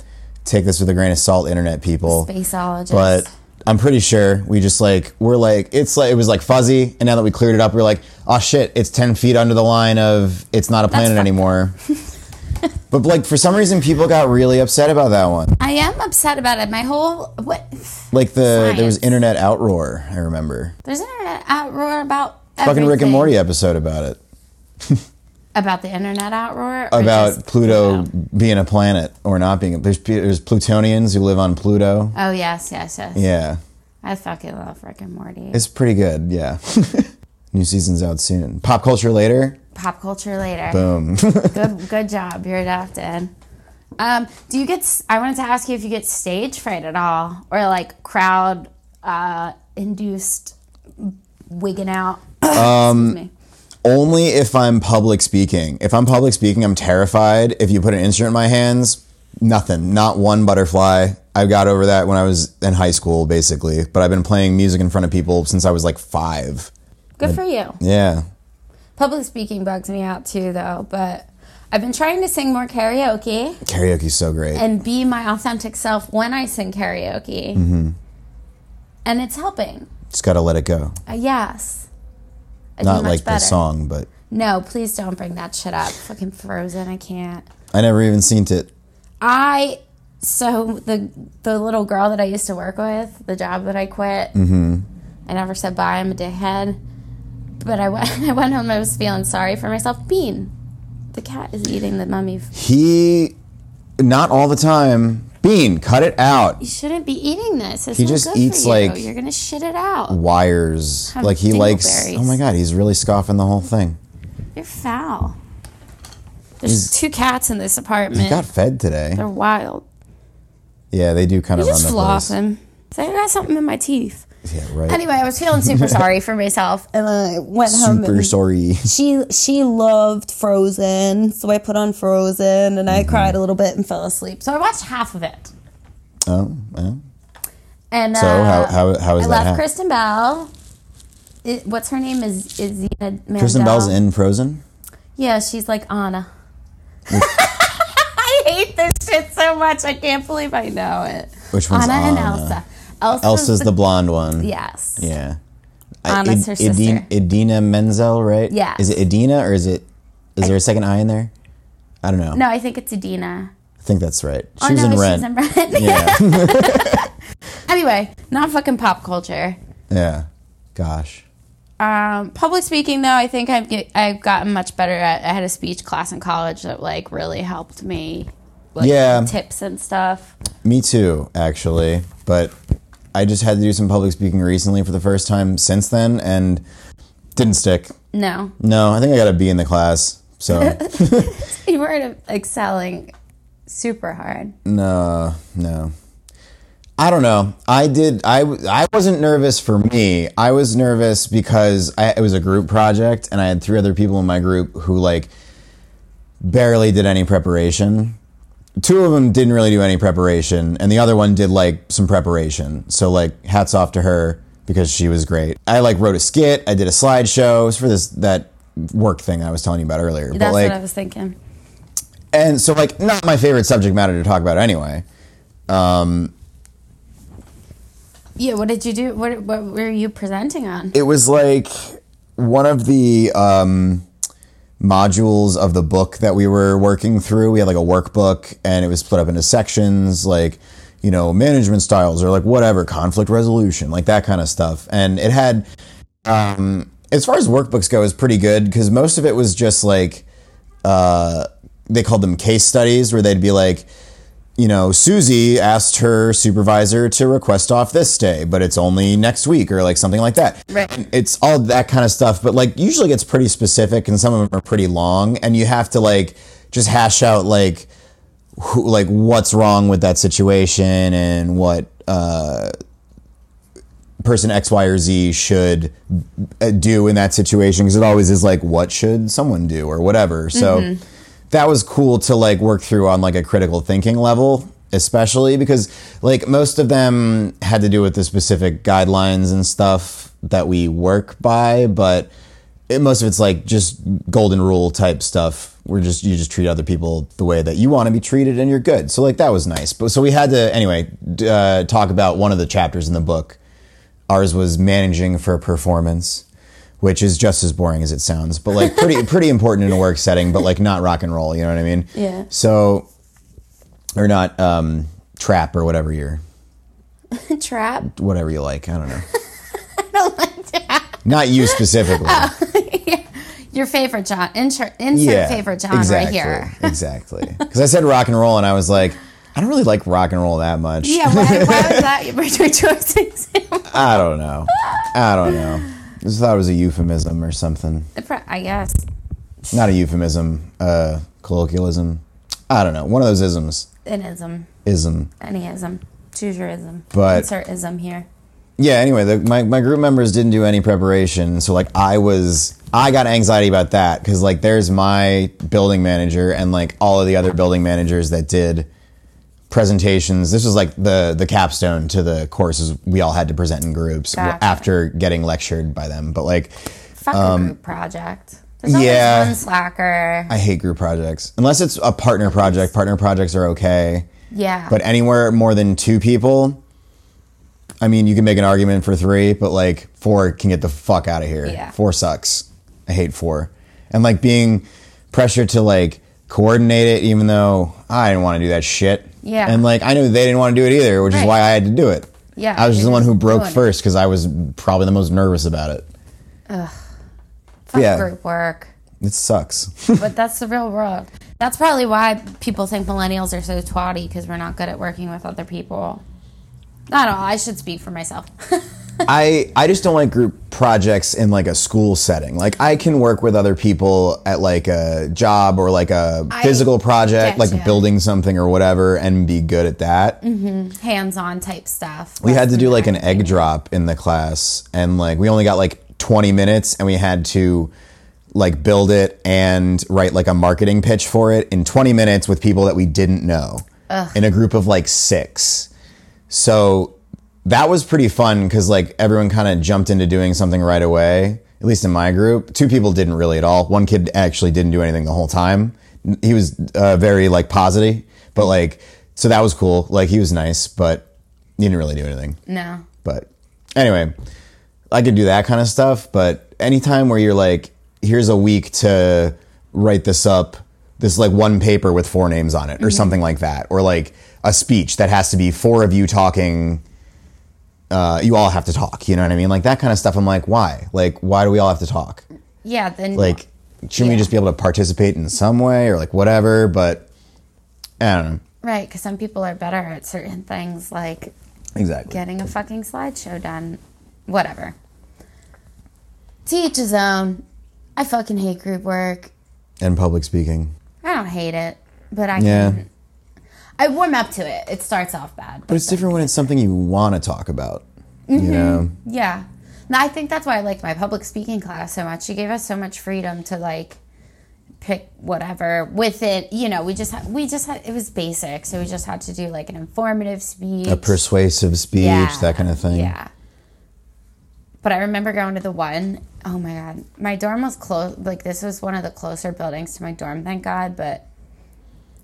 take this with a grain of salt, internet people. Spaceologist. But I'm pretty sure we just like, we're like, it's like, it was like fuzzy, and now that we cleared it up, we're like, oh shit, it's ten feet under the line of, it's not a planet anymore. But like, for some reason, people got really upset about that one. I am upset about it. My whole, what? Like the, Science. There was internet outroar, I remember. There's internet outroar about everything. Fucking Rick and Morty episode about it. About the internet outroar? About Pluto, Pluto being a planet or not being a there's, there's Plutonians who live on Pluto. Oh, yes, yes, yes. Yeah. I fucking love Rick and Morty. It's pretty good, yeah. New season's out soon. Pop culture later? Pop culture later. Boom. good good job. You're adopted. Um, do you get... I wanted to ask you if you get stage fright at all or, like, crowd-induced uh, wigging out. Um, Excuse me. Only if I'm public speaking. If I'm public speaking, I'm terrified. If you put an instrument in my hands, nothing. Not one butterfly. I got over that when I was in high school, basically. But I've been playing music in front of people since I was like five. Good for you. Yeah. Public speaking bugs me out too, though. But I've been trying to sing more karaoke. Karaoke's so great. And be my authentic self when I sing karaoke. Mm-hmm. And it's helping. Just got to let it go. Uh, yes. Not like better. The song, but... No, please don't bring that shit up. Fucking Frozen, I can't. I never even seen it. I... So, the the little girl that I used to work with, the job that I quit, mm-hmm. I never said bye, I'm a dickhead. But I went, I went home and I was feeling sorry for myself. Bean, the cat is eating the mummy. He... Not all the time... Bean, cut it out. You shouldn't be eating this. It's he just good eats for you. Like you're gonna shit it out. Wires, How like he likes. Oh my god, he's really scoffing the whole thing. You're foul. There's he's, two cats in this apartment. He got fed today. They're wild. Yeah, they do kind you of just run the floss place. Him. So I got something in my teeth. Yeah, right. Anyway, I was feeling super sorry for myself, and I went super home. Super sorry. She she loved Frozen, so I put on Frozen, and I mm-hmm. cried a little bit and fell asleep. So I watched half of it. Oh, yeah. And so uh, how how how is I that? I left half? Kristen Bell. It, what's her name? Is is Zina Mandel. Kristen Bell's in Frozen? Yeah, she's like Anna. I hate this shit so much. I can't believe I know it. Which one's Anna? Anna and Elsa. Elsa's, Elsa's the, the blonde one. Yes. Yeah. Anna's I, I, her sister. Idina, Idina Menzel, right? Yeah. Is it Idina or is it? Is I, there a second I in there? I don't know. No, I think it's Idina. I think that's right. She oh, was no, in Rent. in Rent. Yeah. Anyway, not fucking pop culture. Yeah. Gosh. Um, public speaking, though, I think I've get, I've gotten much better at. I had a speech class in college that like really helped me. Like, yeah. Tips and stuff. Me too, actually. But I just had to do some public speaking recently for the first time since then, and didn't stick. No. No, I think I got a B in the class. So you weren't excelling super hard. No, no. I don't know. I did. I, I wasn't nervous for me. I was nervous because I, it was a group project, and I had three other people in my group who like barely did any preparation. Two of them didn't really do any preparation, and the other one did like some preparation. So like, hats off to her because she was great. I like wrote a skit. I did a slideshow. It was for this that work thing I was telling you about earlier. That's but, like, what I was thinking. And so like, not my favorite subject matter to talk about anyway. Um. Yeah, what did you do? What what were you presenting on? It was like one of the um, modules of the book that we were working through. We had like a workbook, and it was split up into sections, like, you know, management styles or like whatever, conflict resolution, like that kind of stuff. And it had, um, as far as workbooks go, is pretty good because most of it was just like, uh, they called them case studies where they'd be like, you know, Susie asked her supervisor to request off this day, but it's only next week or like something like that. Right. And it's all that kind of stuff. But like usually gets pretty specific, and some of them are pretty long, and you have to like just hash out like who, like what's wrong with that situation and what uh, person X, Y, or Z should do in that situation. Because it always is like, what should someone do or whatever. So. Mm-hmm. That was cool to like work through on like a critical thinking level, especially because like most of them had to do with the specific guidelines and stuff that we work by, but it, most of it's like just golden rule type stuff. We're just, you just treat other people the way that you want to be treated and you're good. So like that was nice. But so we had to, anyway, uh, talk about one of the chapters in the book. Ours was managing for performance, which is just as boring as it sounds, but like pretty pretty important in a work setting, but like not rock and roll, you know what I mean? Yeah. So, or not um, trap or whatever you're... Trap? Whatever you like, I don't know. I don't like trap. Not you specifically. Oh, yeah. Your favorite genre, insert yeah, favorite genre exactly, right here. Exactly. Because I said rock and roll and I was like, I don't really like rock and roll that much. Yeah, why, why was that your choice example? I don't know. I don't know. I just thought it was a euphemism or something. I guess. Not a euphemism. Uh, colloquialism. I don't know. One of those isms. An ism. Ism. Any ism. Choose your ism. But, insert ism here. Yeah, anyway, the, my, my group members didn't do any preparation. So, like, I was... I got anxiety about that. Because, like, there's my building manager and, like, all of the other building managers that did presentations. This was like the the capstone to the courses we all had to present in groups. Gotcha. After getting lectured by them, but like fuck um, a group project. There's always yeah, one slacker. I hate group projects unless it's a partner project. Partner projects are okay. Yeah, but anywhere more than two people, I mean, you can make an argument for three, but like four can get the fuck out of here. Yeah, four sucks. I hate four, and like being pressured to like coordinate it, even though I didn't want to do that shit. Yeah. And, like, I knew they didn't want to do it either, which right. is why I had to do it. Yeah. I was just the one who broke first because I was probably the most nervous about it. Ugh. Fuck yeah. Group work. It sucks. But that's the real world. That's probably why people think millennials are so twatty, because we're not good at working with other people. Not all. I should speak for myself. I, I just don't like group projects in, like, a school setting. Like, I can work with other people at, like, a job or, like, a physical I project, like you. building something or whatever, and be good at that. Mm-hmm. Hands-on type stuff. We That's had to do, like, an egg drop in the class, and, like, we only got, like, twenty minutes, and we had to, like, build it and write, like, a marketing pitch for it in twenty minutes with people that we didn't know. Ugh. In a group of, like, six. So... that was pretty fun because, like, everyone kind of jumped into doing something right away, at least in my group. Two people didn't really at all. One kid actually didn't do anything the whole time. He was uh, very, like, positive, but, like, so that was cool. Like, he was nice, but he didn't really do anything. No. But anyway, I could do that kind of stuff, but anytime where you're like, here's a week to write this up, this like one paper with four names on it or mm-hmm. something like that, or like a speech that has to be four of you talking. Uh, you all have to talk, you know what I mean? Like that kind of stuff. I'm like, why? Like, why do we all have to talk? Yeah. Then like, shouldn't yeah. we just be able to participate in some way or like whatever? But I don't know. Right. Because some people are better at certain things, like exactly getting a fucking slideshow done, whatever. To each his own. I fucking hate group work. And public speaking. I don't hate it, but I yeah. can... I warm up to it. It starts off bad. But, but it's different when it's something you want to talk about. Mm-hmm. You know? Yeah. And I think that's why I like my public speaking class so much. She gave us so much freedom to, like, pick whatever with it. You know, we just had, we just had, it was basic. So we just had to do, like, an informative speech. A persuasive speech, yeah. that kind of thing. Yeah. But I remember going to the one, oh my God, my dorm was close, like this was one of the closer buildings to my dorm, thank God, but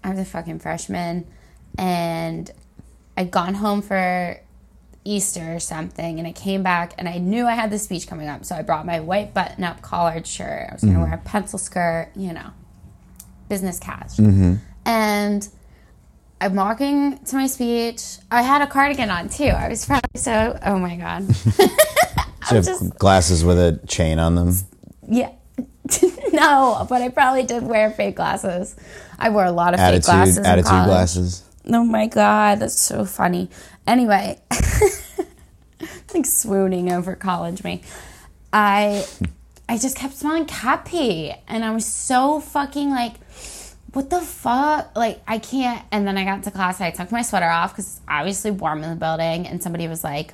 I was a fucking freshman, and I'd gone home for Easter or something, and I came back, and I knew I had the speech coming up, so I brought my white button-up collared shirt, I was going to mm-hmm. wear a pencil skirt, you know, business casual, mm-hmm. and I'm walking to my speech, I had a cardigan on too, I was probably so, oh my God. Do you have just, glasses with a chain on them? Yeah. No, but I probably did wear fake glasses. I wore a lot of attitude, fake glasses. Attitude in glasses. Oh my God, that's so funny. Anyway, it's like swooning over college me. I I just kept smelling cat pee, and I was so fucking like, what the fuck? Like, I can't. And then I got to class, I took my sweater off because it's obviously warm in the building, and somebody was like,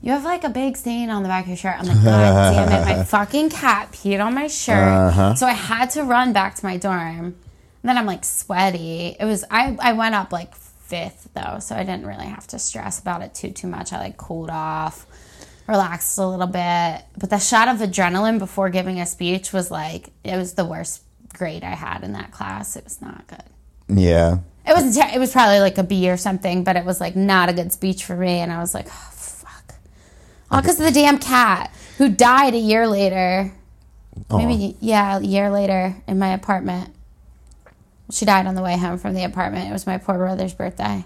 you have, like, a big stain on the back of your shirt. I'm like, God damn it, my fucking cat peed on my shirt. Uh-huh. So I had to run back to my dorm. And then I'm, like, sweaty. It was, I, I went up, like, fifth, though, so I didn't really have to stress about it too, too much. I, like, cooled off, relaxed a little bit. But the shot of adrenaline before giving a speech was, like, it was the worst grade I had in that class. It was not good. Yeah. It was, ter- it was probably, like, a B or something, but it was, like, not a good speech for me. And I was like, oh, all because of the damn cat who died a year later. Aww. Maybe, yeah, a year later in my apartment. She died on the way home from the apartment. It was my poor brother's birthday.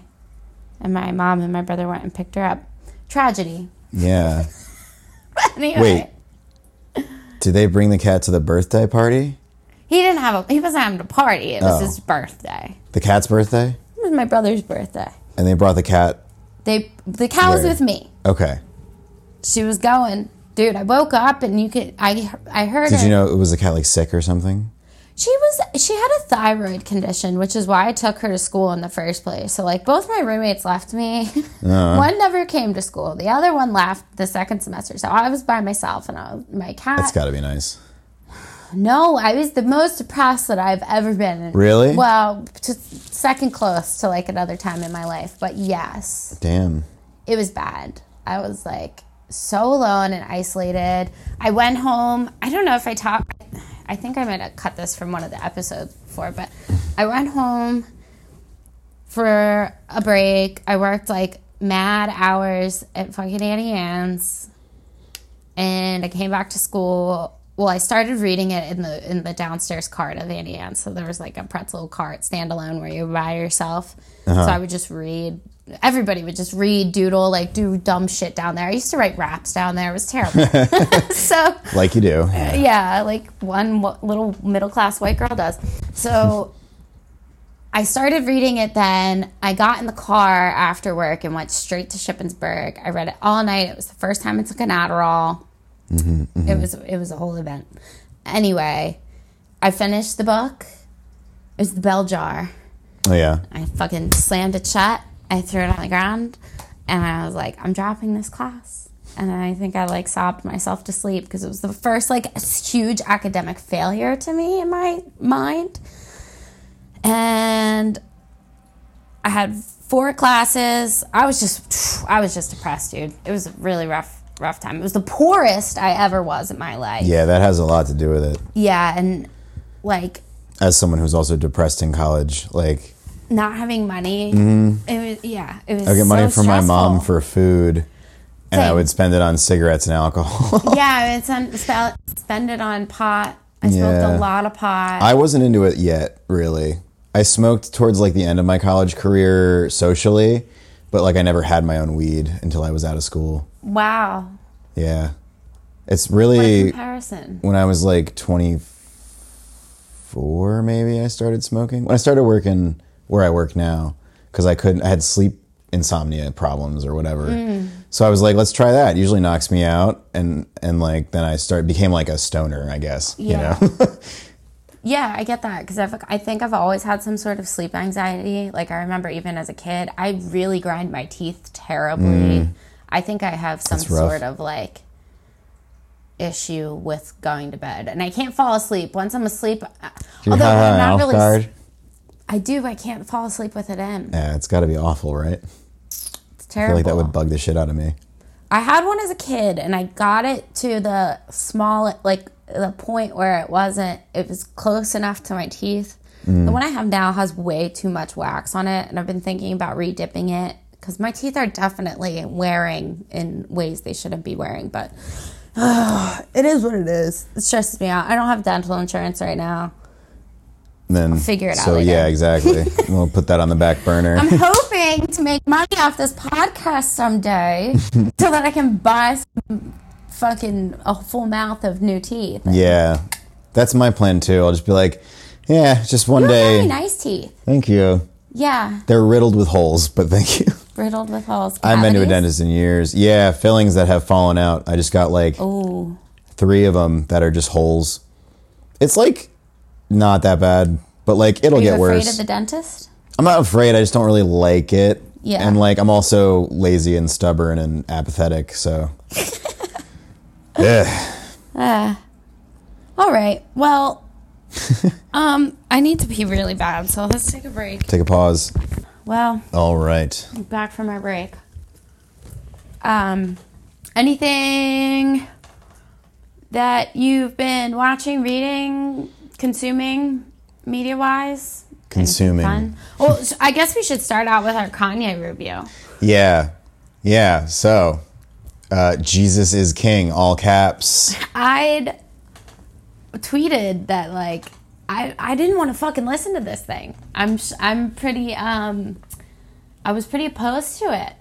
And my mom and my brother went and picked her up. Tragedy. Yeah. Anyway. Wait. Did they bring the cat to the birthday party? He didn't have a, he wasn't having a party. It was oh. his birthday. The cat's birthday? It was my brother's birthday. And they brought the cat? They The cat there. was with me. Okay. She was going, dude. I woke up and you could. I I heard. Did her. You know it was the cat like sick or something? She was. She had a thyroid condition, which is why I took her to school in the first place. So like both my roommates left me. Uh-huh. One never came to school. The other one left the second semester. So I was by myself and I, my cat. That's got to be nice. No, I was the most depressed that I've ever been. Really? Well, to second close to like another time in my life, but yes. Damn. It was bad. I was like. So alone and isolated. I went home. I don't know if I talked. I think I might have cut this from one of the episodes before, but I went home for a break. I worked like mad hours at fucking Annie Ann's, and I came back to school. Well, I started reading it in the in the downstairs cart of Annie Ann's. So there was like a pretzel cart standalone where you were by yourself. Uh-huh. So I would just read. Everybody would just read, doodle, like do dumb shit down there. I used to write raps down there. It was terrible. So like you do. Yeah, yeah like one w- little middle-class white girl does. So I started reading it then. I got in the car after work and went straight to Shippensburg. I read it all night. It was the first time I took an Adderall. Mm-hmm, mm-hmm. It was it was a whole event. Anyway, I finished the book. It was The Bell Jar. Oh, yeah. I fucking slammed it shut. I threw it on the ground, and I was like, I'm dropping this class. And I think I, like, sobbed myself to sleep because it was the first, like, huge academic failure to me in my mind. And I had four classes. I was just, I was just depressed, dude. It was a really rough, rough time. It was the poorest I ever was in my life. Yeah, that has a lot to do with it. Yeah, and, like... As someone who's also depressed in college, like... Not having money. Mm-hmm. It was, yeah, it was I would get money so from stressful. My mom for food, and Same. I would spend it on cigarettes and alcohol. Yeah, I would spend it on pot I smoked yeah. a lot of pot. I wasn't into it yet, really. I smoked towards like the end of my college career socially, but like I never had my own weed until I was out of school. Wow. Yeah. It's really... What a comparison. When I was like twenty-four, maybe, I started smoking. When I started working where I work now, because I couldn't... I had sleep insomnia problems or whatever. Mm. So I was like, let's try that. It usually knocks me out. And, and like then I start became like a stoner, I guess. Yeah. You know? Yeah, I get that. Because I've I think I've always had some sort of sleep anxiety. Like I remember even as a kid, I really grind my teeth terribly. Mm. I think I have some sort of like issue with going to bed. And I can't fall asleep. Once I'm asleep, You're although I'm not really... Guard. I do. I can't fall asleep with it in. Yeah, it's got to be awful, right? It's terrible. I feel like that would bug the shit out of me. I had one as a kid, and I got it to the small, like the point where it wasn't, it was close enough to my teeth. Mm. The one I have now has way too much wax on it, and I've been thinking about re-dipping it because my teeth are definitely wearing in ways they shouldn't be wearing, but uh, it is what it is. It stresses me out. I don't have dental insurance right now. Then, I'll figure it so, out. So yeah, exactly. We'll put that on the back burner. I'm hoping to make money off this podcast someday, so that I can buy some fucking a full mouth of new teeth. Yeah, that's my plan too. I'll just be like, yeah, just one you day. Have really nice teeth. Thank you. Yeah. They're riddled with holes, but thank you. Riddled with holes. Cavities? I've been to a dentist in years. Yeah, fillings that have fallen out. I just got like Ooh. three of them that are just holes. It's like. Not that bad, but like it'll get worse. Are you afraid of the dentist? I'm not afraid. I just don't really like it. Yeah. And like I'm also lazy and stubborn and apathetic, so. Yeah. Uh, all right. Well, um, I need to pee really bad, so let's take a break. Take a pause. Well. All right. Back from our break. Um, anything that you've been watching, reading? Consuming, media-wise. Consuming. Well, so I guess we should start out with our Kanye review. Yeah. Yeah. So, uh, Jesus is king, all caps. I'd tweeted that, like, I, I didn't want to fucking listen to this thing. I'm, I'm pretty, um, I was pretty opposed to it.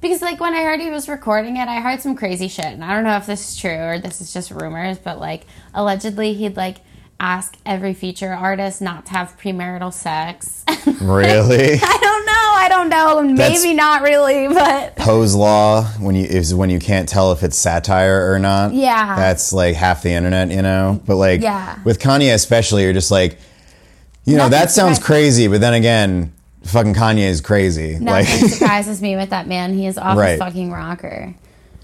Because, like, when I heard he was recording it, I heard some crazy shit. And I don't know if this is true or this is just rumors, but, like, allegedly he'd, like, ask every feature artist not to have premarital sex. Really? I don't know. I don't know. Maybe that's not really, but Poe's law when you is when you can't tell if it's satire or not. Yeah. That's like half the internet, you know. But like yeah. with Kanye especially, you're just like, you know, Nothing that sounds surprises. crazy, but then again, fucking Kanye is crazy. Nothing like surprises me with that man. He is off right. his fucking rocker.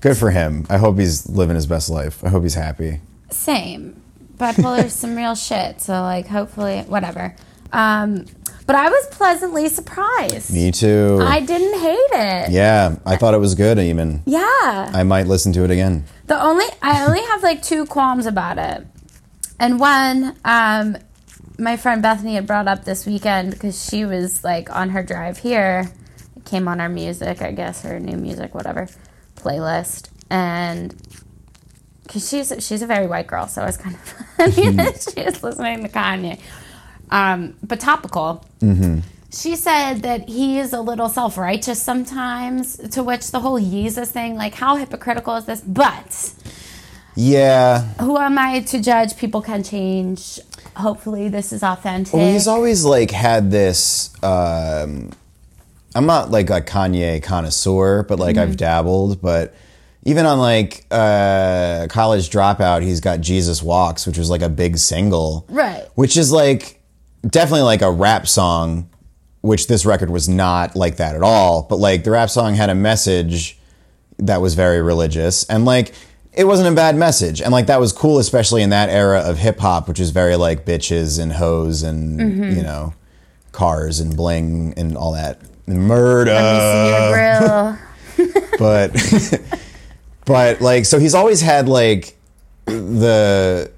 Good for him. I hope he's living his best life. I hope he's happy. Same. Bipolar's some real shit, so like hopefully whatever. Um, but I was pleasantly surprised. Me too. I didn't hate it. Yeah, I thought it was good even. Yeah. I might listen to it again. The only I only have like two qualms about it, and one um, my friend Bethany had brought up this weekend because she was like on her drive here. It came on our music, I guess, or new music, whatever playlist, and. Because she's, she's a very white girl, so it's kind of funny that she was listening to Kanye. Um, but topical. Mm-hmm. She said that he is a little self-righteous sometimes, to which the whole Yeezus thing, like, how hypocritical is this? But... Yeah. Who am I to judge? People can change. Hopefully this is authentic. Well, he's always, like, had this... Um, I'm not, like, a Kanye connoisseur, but, like, mm-hmm. I've dabbled, but... Even on, like, uh, College Dropout, he's got Jesus Walks, which was, like, a big single. Right. Which is, like, definitely, like, a rap song, which this record was not like that at all. But, like, the rap song had a message that was very religious. And, like, it wasn't a bad message. And, like, that was cool, especially in that era of hip-hop, which is very, like, bitches and hoes and, mm-hmm. you know, cars and bling and all that. Murder. Let me see your grill. But... But, like, so he's always had, like, the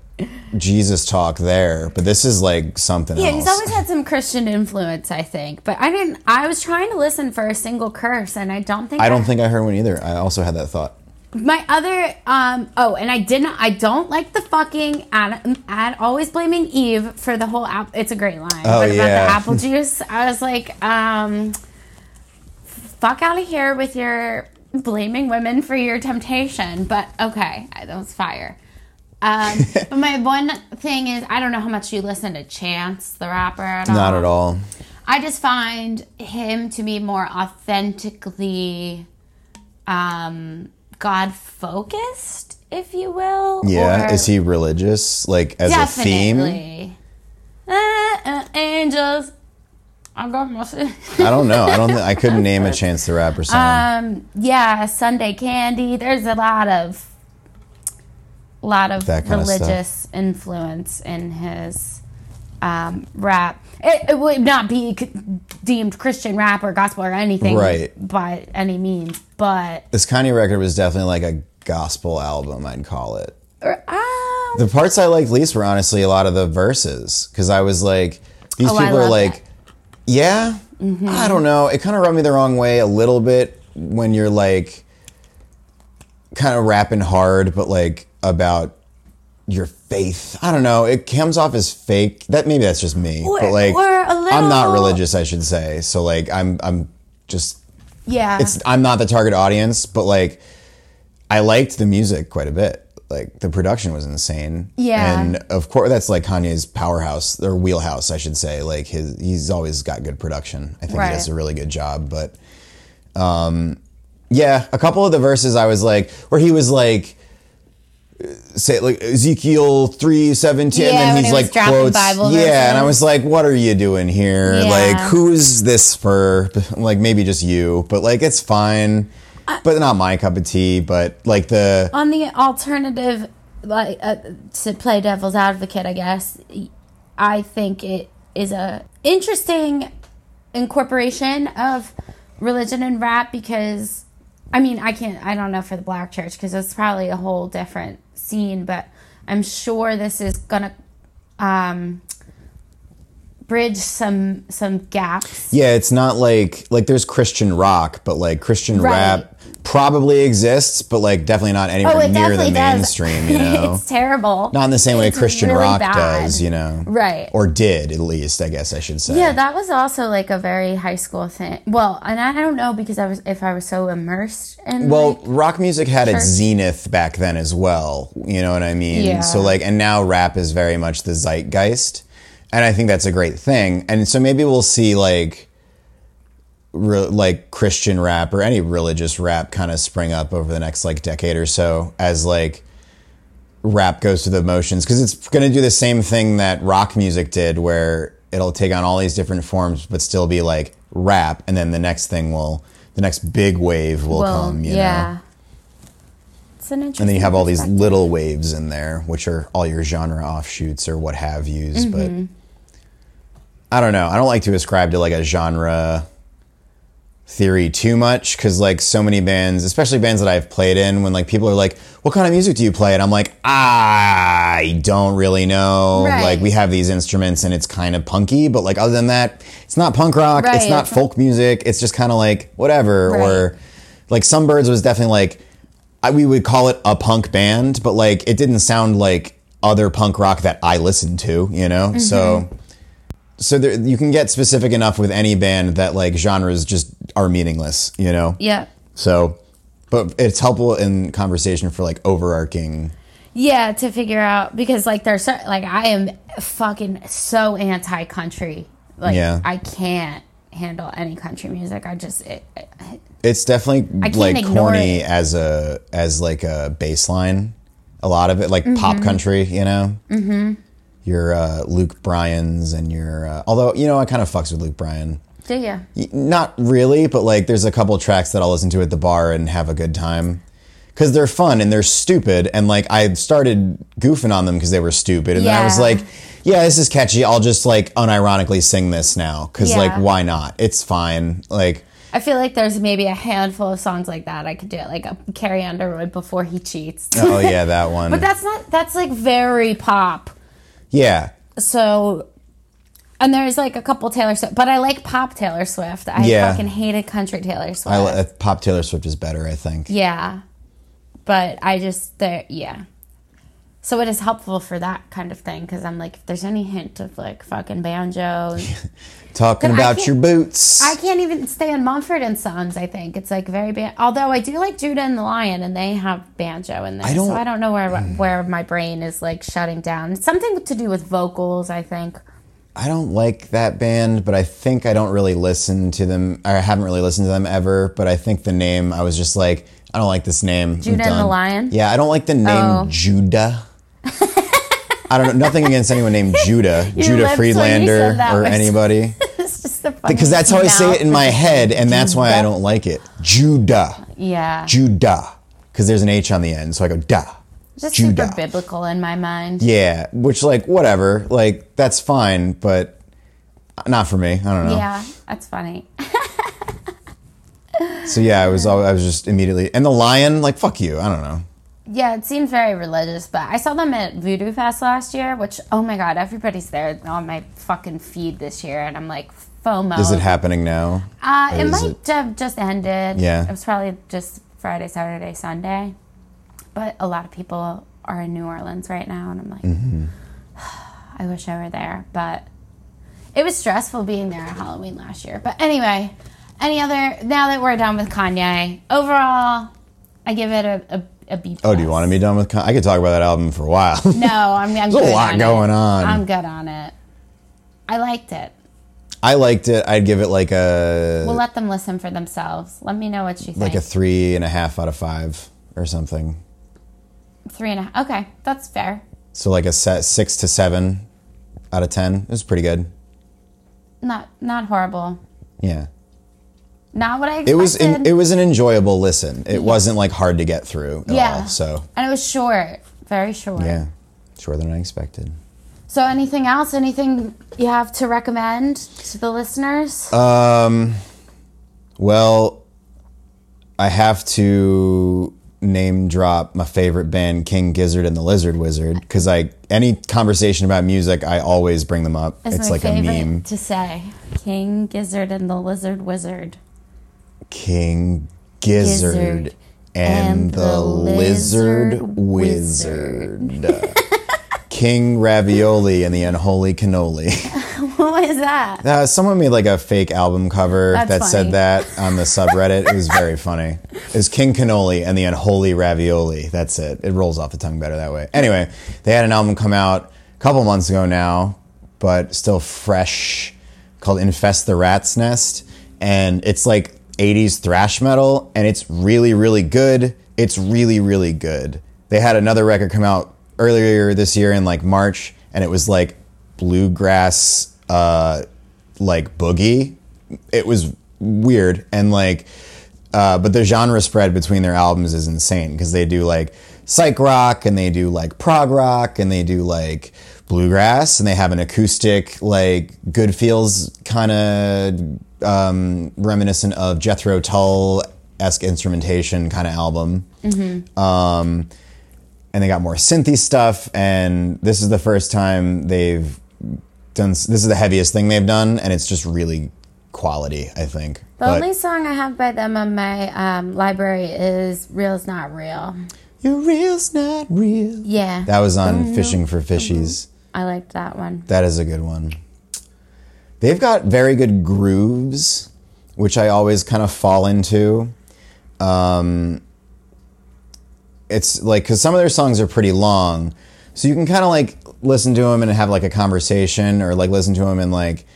Jesus talk there, but this is, like, something yeah, else. Yeah, he's always had some Christian influence, I think. But I didn't, I was trying to listen for a single curse, and I don't think I... I don't think I heard one either. I also had that thought. My other, um, oh, and I didn't, I don't like the fucking ad, ad always blaming Eve for the whole apple. It's a great line. Oh, what yeah. about the apple juice? I was like, um, fuck out of here with your blaming women for your temptation. But okay, that was fire. Um, but my one thing is, I don't know how much you listen to Chance the Rapper at all. Not at all. I just find him to be more authentically, um, God-focused, if you will. Yeah, or... is he religious? Like, as Definitely. A theme? Uh, uh, angels. I got my... I don't know. I don't. Th- I couldn't name a Chance the Rapper song. Um, yeah, Sunday Candy. There's a lot of, lot of religious of influence in his um, rap. It, it would not be deemed Christian rap or gospel or anything right. by any means, but... This Kanye record was definitely like a gospel album, I'd call it. Or, um, the parts I liked least were honestly a lot of the verses, because I was like, these oh, people are like, it. yeah, mm-hmm. I don't know. It kind of rubbed me the wrong way a little bit when you're like kind of rapping hard, but like about... your faith. I don't know. It comes off as fake. That maybe that's just me. Or, but like or a little... I'm not religious, I should say. So like I'm I'm just Yeah. It's I'm not the target audience, but like I liked the music quite a bit. Like the production was insane. Yeah. And of course that's like Kanye's powerhouse or wheelhouse, I should say. Like his he's always got good production. I think right. he does a really good job, but um yeah, a couple of the verses I was like where he was like say like Ezekiel three seventeen yeah, and he's like quotes Bible yeah verses. And I was like, what are you doing here? Yeah. Like who's this for? Like maybe just you, but like it's fine, uh, but not my cup of tea. But like the on the alternative, like uh, to play devil's advocate, I guess I think it is a interesting incorporation of religion and rap, because I mean, I can't, I don't know for the black church because it's probably a whole different scene, but I'm sure this is going to um, bridge some some gaps. Yeah, it's not like, like there's Christian rock, but like Christian right. rap probably exists, but like definitely not anywhere oh, near the mainstream, does. You know? It's terrible. Not in the same way it's Christian really rock bad. Does, you know? Right. Or did, at least, I guess I should say. Yeah, that was also like a very high school thing. Well, and I don't know because I was if I was so immersed in Well, like, rock music had church. Its zenith back then as well, you know what I mean? Yeah. So like, and now rap is very much the zeitgeist, and I think that's a great thing. And so maybe we'll see like... Re- like Christian rap or any religious rap kind of spring up over the next like decade or so as like rap goes through the motions, because it's going to do the same thing that rock music did where it'll take on all these different forms but still be like rap, and then the next thing will the next big wave will well, come you yeah know? It's an interesting and then you have all these little waves in there which are all your genre offshoots or what have yous. Mm-hmm. But I don't know, I don't like to ascribe to like a genre theory too much, because like so many bands, especially bands that I've played in, when like people are like, what kind of music do you play? And I'm like, I don't really know. Right. Like we have these instruments and it's kind of punky, but like other than that, it's not punk rock. Right. It's not folk music. It's just kind of like whatever. Right. Or like Some Birds was definitely like, I, we would call it a punk band, but like it didn't sound like other punk rock that I listened to, you know? Mm-hmm. So... So there, you can get specific enough with any band that like genres just are meaningless, you know? Yeah. So, but it's helpful in conversation for like overarching. Yeah, to figure out, because like there's so, like I am fucking so anti-country. Like yeah. I can't handle any country music. I just it, it, it's definitely like corny it. as a as like a baseline. A lot of it like mm-hmm. pop country, you know? Mm-hmm. Your uh, Luke Bryan's and your... Uh, although, you know, I kind of fucks with Luke Bryan. Do ya? Not really, but, like, there's a couple tracks that I'll listen to at the bar and have a good time. Because they're fun and they're stupid. And, like, I started goofing on them because they were stupid. And yeah. then I was like, yeah, this is catchy. I'll just, like, unironically sing this now. Because, yeah. like, why not? It's fine. Like... I feel like there's maybe a handful of songs like that I could do it, like a Carrie Underwood, Before He Cheats. Oh, yeah, that one. But that's not... That's, like, very pop. Yeah. So, and there's like a couple Taylor Swift, but I like pop Taylor Swift. I yeah. fucking hated country Taylor Swift. I, pop Taylor Swift is better, I think. Yeah. But I just, there, yeah. So it is helpful for that kind of thing, because I'm like, if there's any hint of, like, fucking banjo. Talking about your boots. I can't even stay on Mumford and Sons, I think. It's, like, very ban- Although I do like Judah and the Lion, and they have banjo in there. I don't, so I don't know where where my brain is, like, shutting down. It's something to do with vocals, I think. I don't like that band, but I think I don't really listen to them. Or I haven't really listened to them ever, but I think the name, I was just like, I don't like this name. Judah and the Lion? Yeah, I don't like the name oh. Judah. I don't know. Nothing against anyone named Judah, Judah Friedlander, or anybody. It's just the funniest. Because that's how I say it in my head, and Judah. That's why I don't like it. Judah. Yeah. Judah. Because there's an H on the end, so I go, duh. Just Judah. Super biblical in my mind. Yeah, which, like, whatever. Like, that's fine, but not for me. I don't know. Yeah, that's funny. So, yeah, I was, I was just immediately... And the Lion, like, fuck you. I don't know. Yeah, it seems very religious, but I saw them at Voodoo Fest last year, which, oh my God, everybody's there on my fucking feed this year, and I'm like, FOMO. Is it happening now? Uh, it might it... have just ended. Yeah. It was probably just Friday, Saturday, Sunday, but a lot of people are in New Orleans right now, and I'm like, mm-hmm. I wish I were there, but it was stressful being there on Halloween last year. But anyway, any other, now that we're done with Kanye, overall, I give it a... a A B plus. Oh, do you want to be done with? Con- I could talk about that album for a while. No, I'm. I'm There's good a lot on going it. on. I'm good on it. I liked it. I liked it. I'd give it like a. We'll let them listen for themselves. Let me know what you think. Like a three and a half out of five or something. Three and a half. Okay, that's fair. So like a set six to seven out of ten. It was pretty good. Not not horrible. Yeah. Not what I expected. It was in, it was an enjoyable listen. It yeah. wasn't like hard to get through at yeah. all. So and it was short, very short. Yeah, shorter than I expected. So anything else? Anything you have to recommend to the listeners? Um, well, I have to name drop my favorite band, King Gizzard and the Lizard Wizard, because I any conversation about music, I always bring them up. That's it's my like favorite a meme to say. King Gizzard and the Lizard Wizard. King Gizzard, Gizzard and, and the, the Lizard, Lizard Wizard. Wizard. King Ravioli and the Unholy Cannoli. What was that? Uh, someone made like a fake album cover That's that funny. said that on the subreddit. It was very funny. It was King Cannoli and the Unholy Ravioli. That's it. It rolls off the tongue better that way. Anyway, they had an album come out a couple months ago now, but still fresh, called Infest the Rat's Nest. And it's like... eighties thrash metal, and it's really really good it's really really good they had another record come out earlier this year in like March, and it was like bluegrass uh like boogie. It was weird, and like uh but the genre spread between their albums is insane, because they do like psych rock, and they do like prog rock, and they do like bluegrass, and they have an acoustic like good feels kind of Um, reminiscent of Jethro Tull-esque instrumentation kind of album. Mm-hmm. Um, and they got more synthy stuff, and this is the first time they've done... This is the heaviest thing they've done, and it's just really quality, I think. The but, only song I have by them on my um, library is Real's Not Real. Your real's not real. Yeah. That was on mm-hmm. Fishing for Fishies. Mm-hmm. I liked that one. That is a good one. They've got very good grooves, which I always kind of fall into. Um, it's like, because some of their songs are pretty long, so you can kind of like listen to them and have like a conversation, or like listen to them and like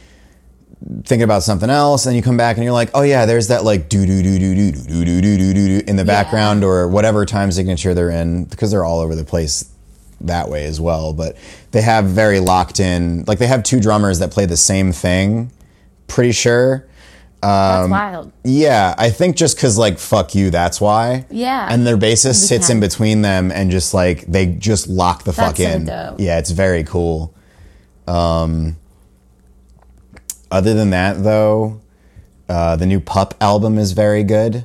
think about something else, and you come back and you're like, oh yeah, there's that like do do do do do do do do do do do in the yeah. background, or whatever time signature they're in, because they're all over the place that way as well. But they have very locked in, like they have two drummers that play the same thing, pretty sure. Um, that's wild. Yeah, I think just because like fuck you, that's why. Yeah. And their bassist sits in between them and just like they just lock the that's fuck in. So dope. Yeah, it's very cool. Um, other than that, though, uh, the new Pup album is very good.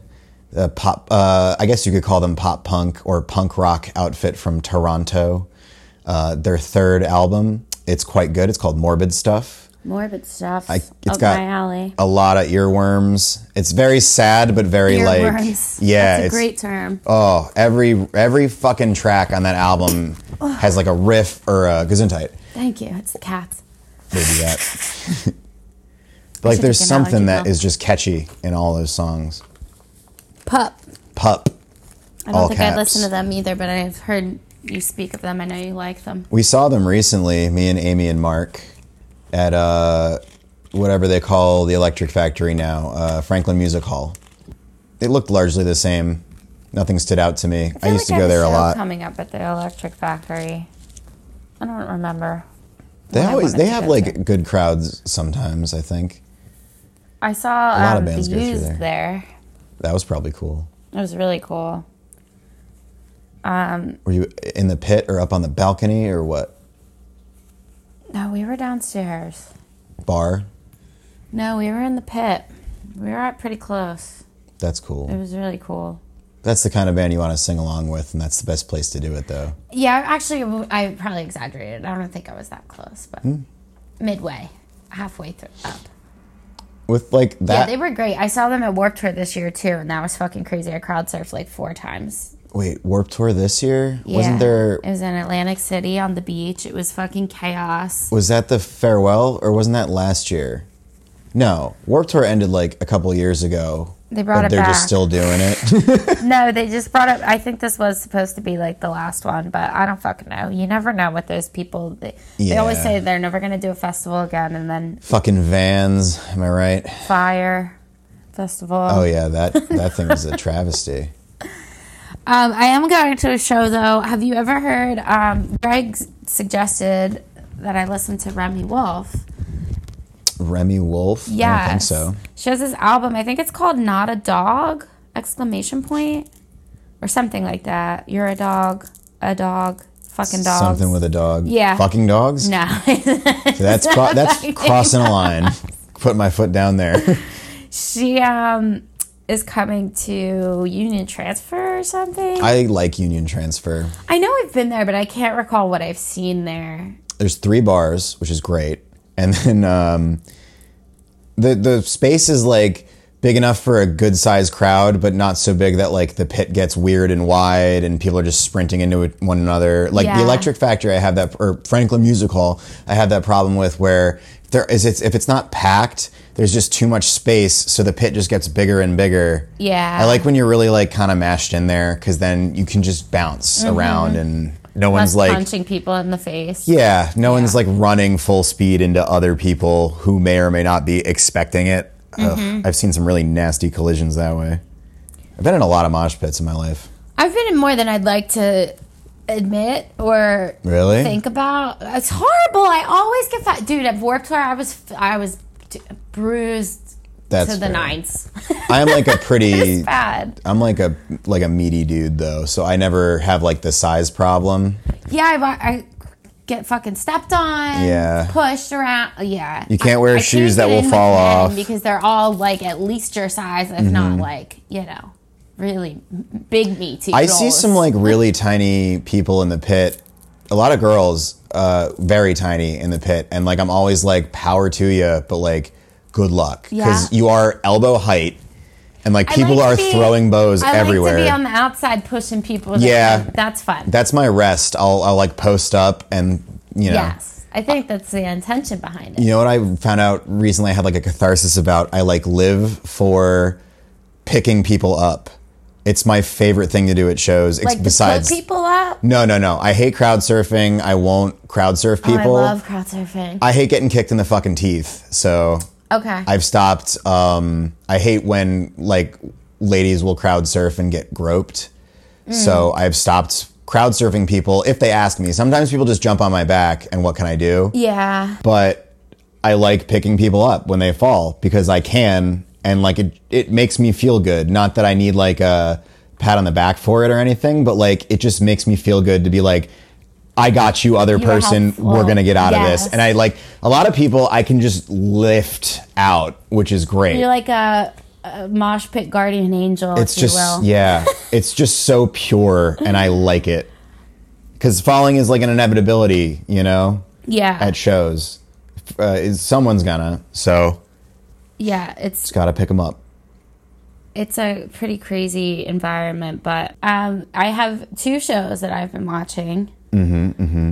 Uh, pop, uh, I guess you could call them pop punk or punk rock outfit from Toronto. Uh, their third album, it's quite good. It's called Morbid Stuff. Morbid Stuff. I, it's up got my alley. A lot of earworms. It's very sad, but very earworms. like yeah, that's a it's, great term. Oh, every every fucking track on that album has like a riff or a Gesundheit. Thank you. It's the cats. Maybe that. Like there's something that is just catchy in all those songs. Pup. Pup. I don't think I listen to them either, but I've heard you speak of them. I know you like them. We saw them recently, me and Amy and Mark, at uh, whatever they call the Electric Factory now, uh, Franklin Music Hall. It looked largely the same. Nothing stood out to me. I, I used like to go there a lot. Coming up at the Electric Factory, I don't remember. They always they have like to. good crowds sometimes. I think. I saw a lot um, of bands Used go there. there. That was probably cool. It was really cool. Um, were you in the pit or up on the balcony or what? No, we were downstairs. Bar? No, we were in the pit. We were at pretty close. That's cool. It was really cool. That's the kind of band you want to sing along with, and that's the best place to do it, though. Yeah, actually, I probably exaggerated. I don't think I was that close, but mm. midway, halfway through, up. With like that? Yeah, they were great. I saw them at Warped Tour this year, too, and that was fucking crazy. I crowd surfed like four times. Wait, Warped Tour this year? Yeah. Wasn't there... It was in Atlantic City on the beach. It was fucking chaos. Was that the farewell, or wasn't that last year? No. Warped Tour ended, like, a couple years ago. They brought it they're back. They're just still doing it? No, they just brought it... I think this was supposed to be, like, the last one, but I don't fucking know. You never know with those people. They, yeah. they always say they're never going to do a festival again, and then... Fucking Vans, am I right? Fire Festival. Oh, yeah, that, that thing was a travesty. Um, I am going to a show, though. Have you ever heard... Um, Greg suggested that I listen to Remy Wolf. Remy Wolf? Yeah. I don't think so. She has this album. I think it's called Not a Dog, exclamation point, or something like that. You're a dog, a dog, fucking dogs. Something with a dog. Yeah. Fucking dogs? No. So that's cro- that's crossing a line. Put my foot down there. She... um. is coming to Union Transfer or something. I like Union Transfer. I know I've been there, but I can't recall what I've seen there. There's three bars, which is great. And then um, the the space is like big enough for a good sized crowd, but not so big that like the pit gets weird and wide and people are just sprinting into it, one another. Like yeah. the Electric Factory, I have that, or Franklin Music Hall, I have that problem with where there is it's if it's not packed, there's just too much space, so the pit just gets bigger and bigger. Yeah. I like when you're really like kind of mashed in there, because then you can just bounce mm-hmm. around and no Less one's like punching people in the face. Yeah, no yeah. one's like running full speed into other people who may or may not be expecting it. Mm-hmm. Ugh, I've seen some really nasty collisions that way. I've been in a lot of mosh pits in my life. I've been in more than I'd like to admit or really think about. It's horrible. I always get fat, dude. At Warped Tour, I was I was bruised That's to the fair. nines. I'm like a pretty bad. I'm like a like a meaty dude though, so I never have like the size problem. Yeah, I. I get fucking stepped on, yeah. pushed around. Yeah. You can't wear I, shoes I can't that will fall off. Because they're all like at least your size, if mm-hmm. not like, you know, really big meaty. I dolls. see some like really tiny people in the pit. A lot of girls, uh, very tiny in the pit. And like, I'm always like, power to you, but like, good luck. Because yeah. you are elbow height. And like people like are be, throwing bows I everywhere. I like to be on the outside pushing people. Yeah, like, that's fun. That's my rest. I'll I'll like post up and you know. Yes, I think that's the intention behind it. You know what I found out recently? I had like a catharsis about. I like live for picking people up. It's my favorite thing to do at shows. Like ex- besides to put people up. No, no, no. I hate crowd surfing. I won't crowd surf people. Oh, I love crowd surfing. I hate getting kicked in the fucking teeth. So. Okay. I've stopped. Um, I hate when like ladies will crowd surf and get groped. Mm. So I've stopped crowd surfing people if they ask me. Sometimes people just jump on my back and what can I do? Yeah. But I like picking people up when they fall because I can and like it, it makes me feel good. Not that I need like a pat on the back for it or anything, but like it just makes me feel good to be like, I got you, other you person. We're going to get out yes. of this. And I like a lot of people I can just lift out, which is great. You're like a, a mosh pit guardian angel. It's if just, you will. yeah, it's just so pure and I like it because falling is like an inevitability, you know? Yeah. At shows. uh, is someone's gonna, so yeah, it's, it's gotta pick them up. It's a pretty crazy environment, but um, I have two shows that I've been watching. Mm-hmm, mm-hmm.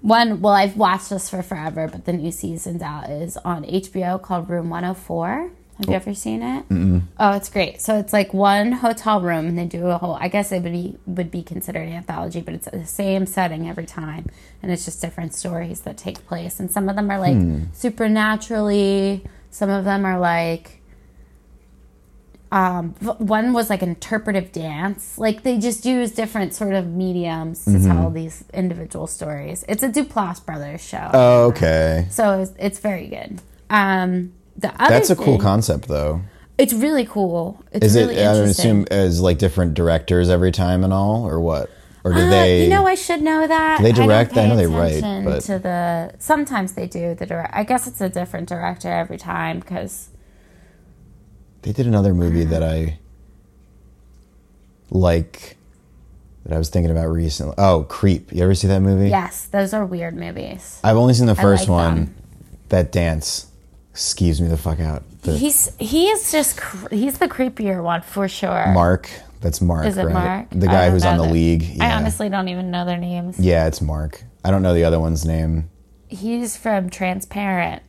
One, well, I've watched this for forever, but the new season's out, is on H B O called Room one oh four. Have you ever seen it? Mm-mm. Oh, it's great. So it's like one hotel room, and they do a whole, I guess it would be, would be considered an anthology, but it's the same setting every time, and it's just different stories that take place. And some of them are like hmm. supernaturally, some of them are like, um, one was like an interpretive dance. Like they just use different sort of mediums to mm-hmm. tell these individual stories. It's a Duplass Brothers show. Oh, okay. So it's, it's very good. Um, The other That's a thing, cool concept, though. It's really cool. It's is really it, interesting. I would assume as like different directors every time and all, or what? Or do uh, they? You know, I should know that. Do they direct? I, I know they write, but to the sometimes they do the direct. I guess it's a different director every time because they did another movie that I like that I was thinking about recently. Oh, Creep! You ever see that movie? Yes, those are weird movies. I've only seen the first like one. Them. That dance. Skeeves me the fuck out. The he's he is just cr- he's the creepier one for sure. Mark, that's Mark. Is it right? Mark? The guy who's on the them. League. Yeah. I honestly don't even know their names. Yeah, it's Mark. I don't know the other one's name. He's from Transparent,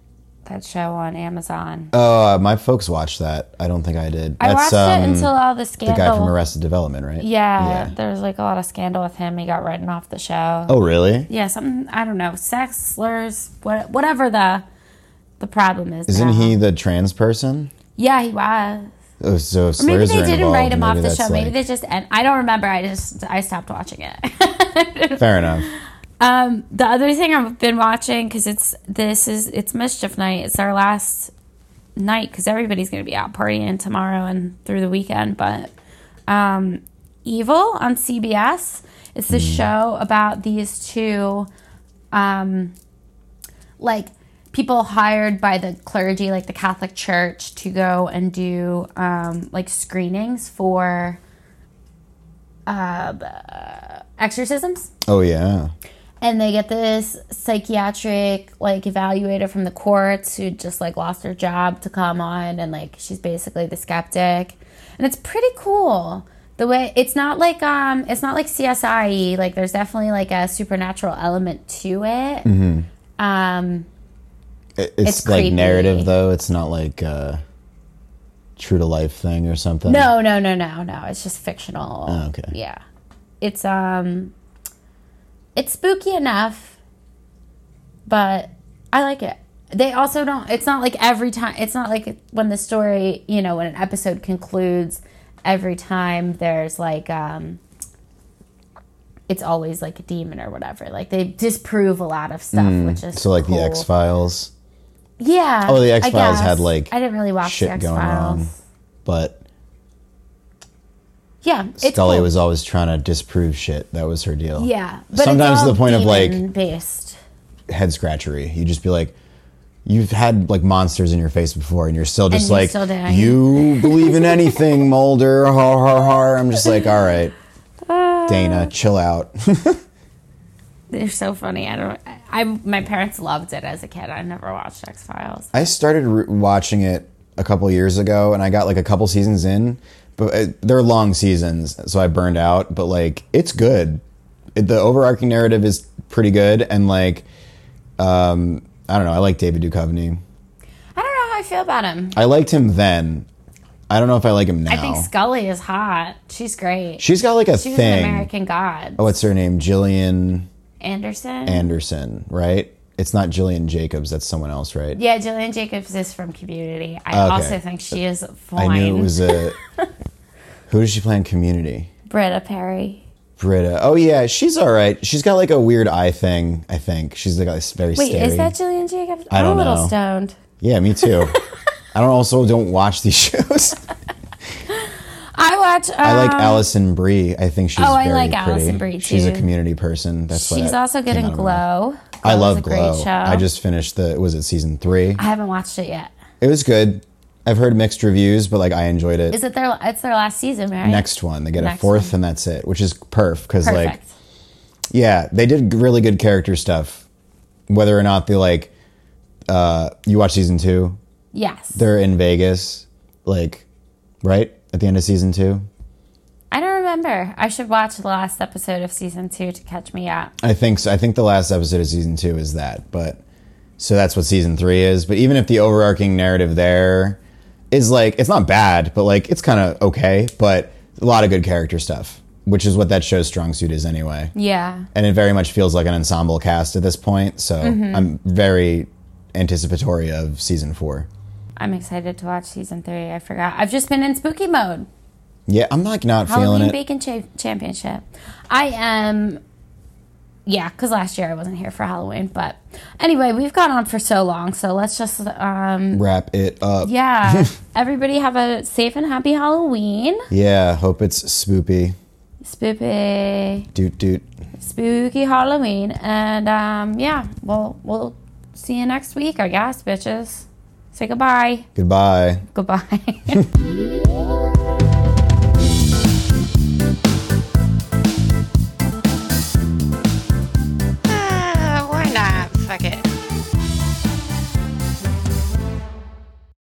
that show on Amazon. Oh, uh, my folks watched that. I don't think I did. I that's, watched um, it until all the scandal. The guy from Arrested Development, right? Yeah, yeah. There's like a lot of scandal with him. He got written off the show. Oh, really? Yeah, something I don't know. Sex slurs, what, whatever the. The problem is, isn't now. He the trans person? Yeah, he was. Oh, so if or maybe they didn't involved, write him off the show. Like... Maybe they just. And I don't remember. I just I stopped watching it. Fair enough. Um, the other thing I've been watching because it's this is it's Mischief Night. It's our last night because everybody's going to be out partying tomorrow and through the weekend. But um, Evil on C B S. It's the mm. show about these two, um, like. people hired by the clergy, like the Catholic Church, to go and do um, like screenings for uh, exorcisms. Oh, yeah. And they get this psychiatric like evaluator from the courts who just like lost her job to come on, and like she's basically the skeptic. And it's pretty cool. The way it's not like um it's not like C S I, like there's definitely like a supernatural element to it. Mm-hmm. Um It's, it's like creepy. Narrative, though. It's not like a true-to-life thing or something. No, no, no, no, no. It's just fictional. Oh, okay. Yeah. It's, um... It's spooky enough, but I like it. They also don't... It's not like every time... It's not like when the story, you know, when an episode concludes, every time there's, like, um... it's always, like, a demon or whatever. Like, they disprove a lot of stuff, mm. which is So, like, cool. The X Files... Yeah. Oh, the X Files had like I didn't really watch shit the X-Files. Going on, but yeah, it's Scully cool. was always trying to disprove shit. That was her deal. Yeah, but sometimes it's all to the point of like based head scratchery. You just be like, you've had like monsters in your face before, and you're still just and like, still you believe in anything, Mulder. Har har har. I'm just like, all right, uh, Dana, chill out. They're so funny. I don't. I my parents loved it as a kid. I never watched X Files. I started re- watching it a couple years ago, and I got like a couple seasons in, but it, they're long seasons, so I burned out. But like, it's good. It, the overarching narrative is pretty good, and like, um, I don't know. I like David Duchovny. I don't know how I feel about him. I liked him then. I don't know if I like him now. I think Scully is hot. She's great. She's got like a she thing. She's an American God. Oh, what's her name? Gillian. Anderson? Anderson, right? It's not Jillian Jacobs. That's someone else, right? Yeah, Jillian Jacobs is from Community. I okay. also think she is fine. I knew it was a... Who does she play in Community? Britta Perry. Britta. Oh, yeah. She's all right. She's got like a weird eye thing, I think. She's like very Wait, scary. Is that Jillian Jacobs? I don't I'm a little know. Stoned. Yeah, me too. I don't also don't watch these shows. I watch. Um, I like Alison Brie. I think she's. Oh, I very like pretty. Alison Brie too. She's a Community person. That's why. She's also good in Glow. I love Glow. Great show. I just finished the. Was it season three? I haven't watched it yet. It was good. I've heard mixed reviews, but like I enjoyed it. Is it their? It's their last season, right? Next one, they get Next a fourth, one. And that's it, which is perf because like, yeah, they did really good character stuff. Whether or not they like uh, you watched season two? Yes. They're in Vegas, like, right? At the end of season two? I don't remember. I should watch the last episode of season two to catch me up. I think so. I think the last episode of season two is that, but so that's what season three is. But even if the overarching narrative there is like, it's not bad, but like, it's kind of okay, but a lot of good character stuff, which is what that show's strong suit is anyway. Yeah. And it very much feels like an ensemble cast at this point. So mm-hmm. I'm very anticipatory of season four. I'm excited to watch season three. I forgot. I've just been in spooky mode. Yeah, I'm like not Halloween feeling it. Halloween Bacon cha- Championship. I am, yeah, because last year I wasn't here for Halloween. But anyway, we've gone on for so long, so let's just... Um, wrap it up. Yeah. Everybody have a safe and happy Halloween. Yeah, hope it's spoopy. Spoopy. Doot doot. Spooky Halloween. And um, yeah, we'll, we'll see you next week, I guess, bitches. Say goodbye. Goodbye. Goodbye.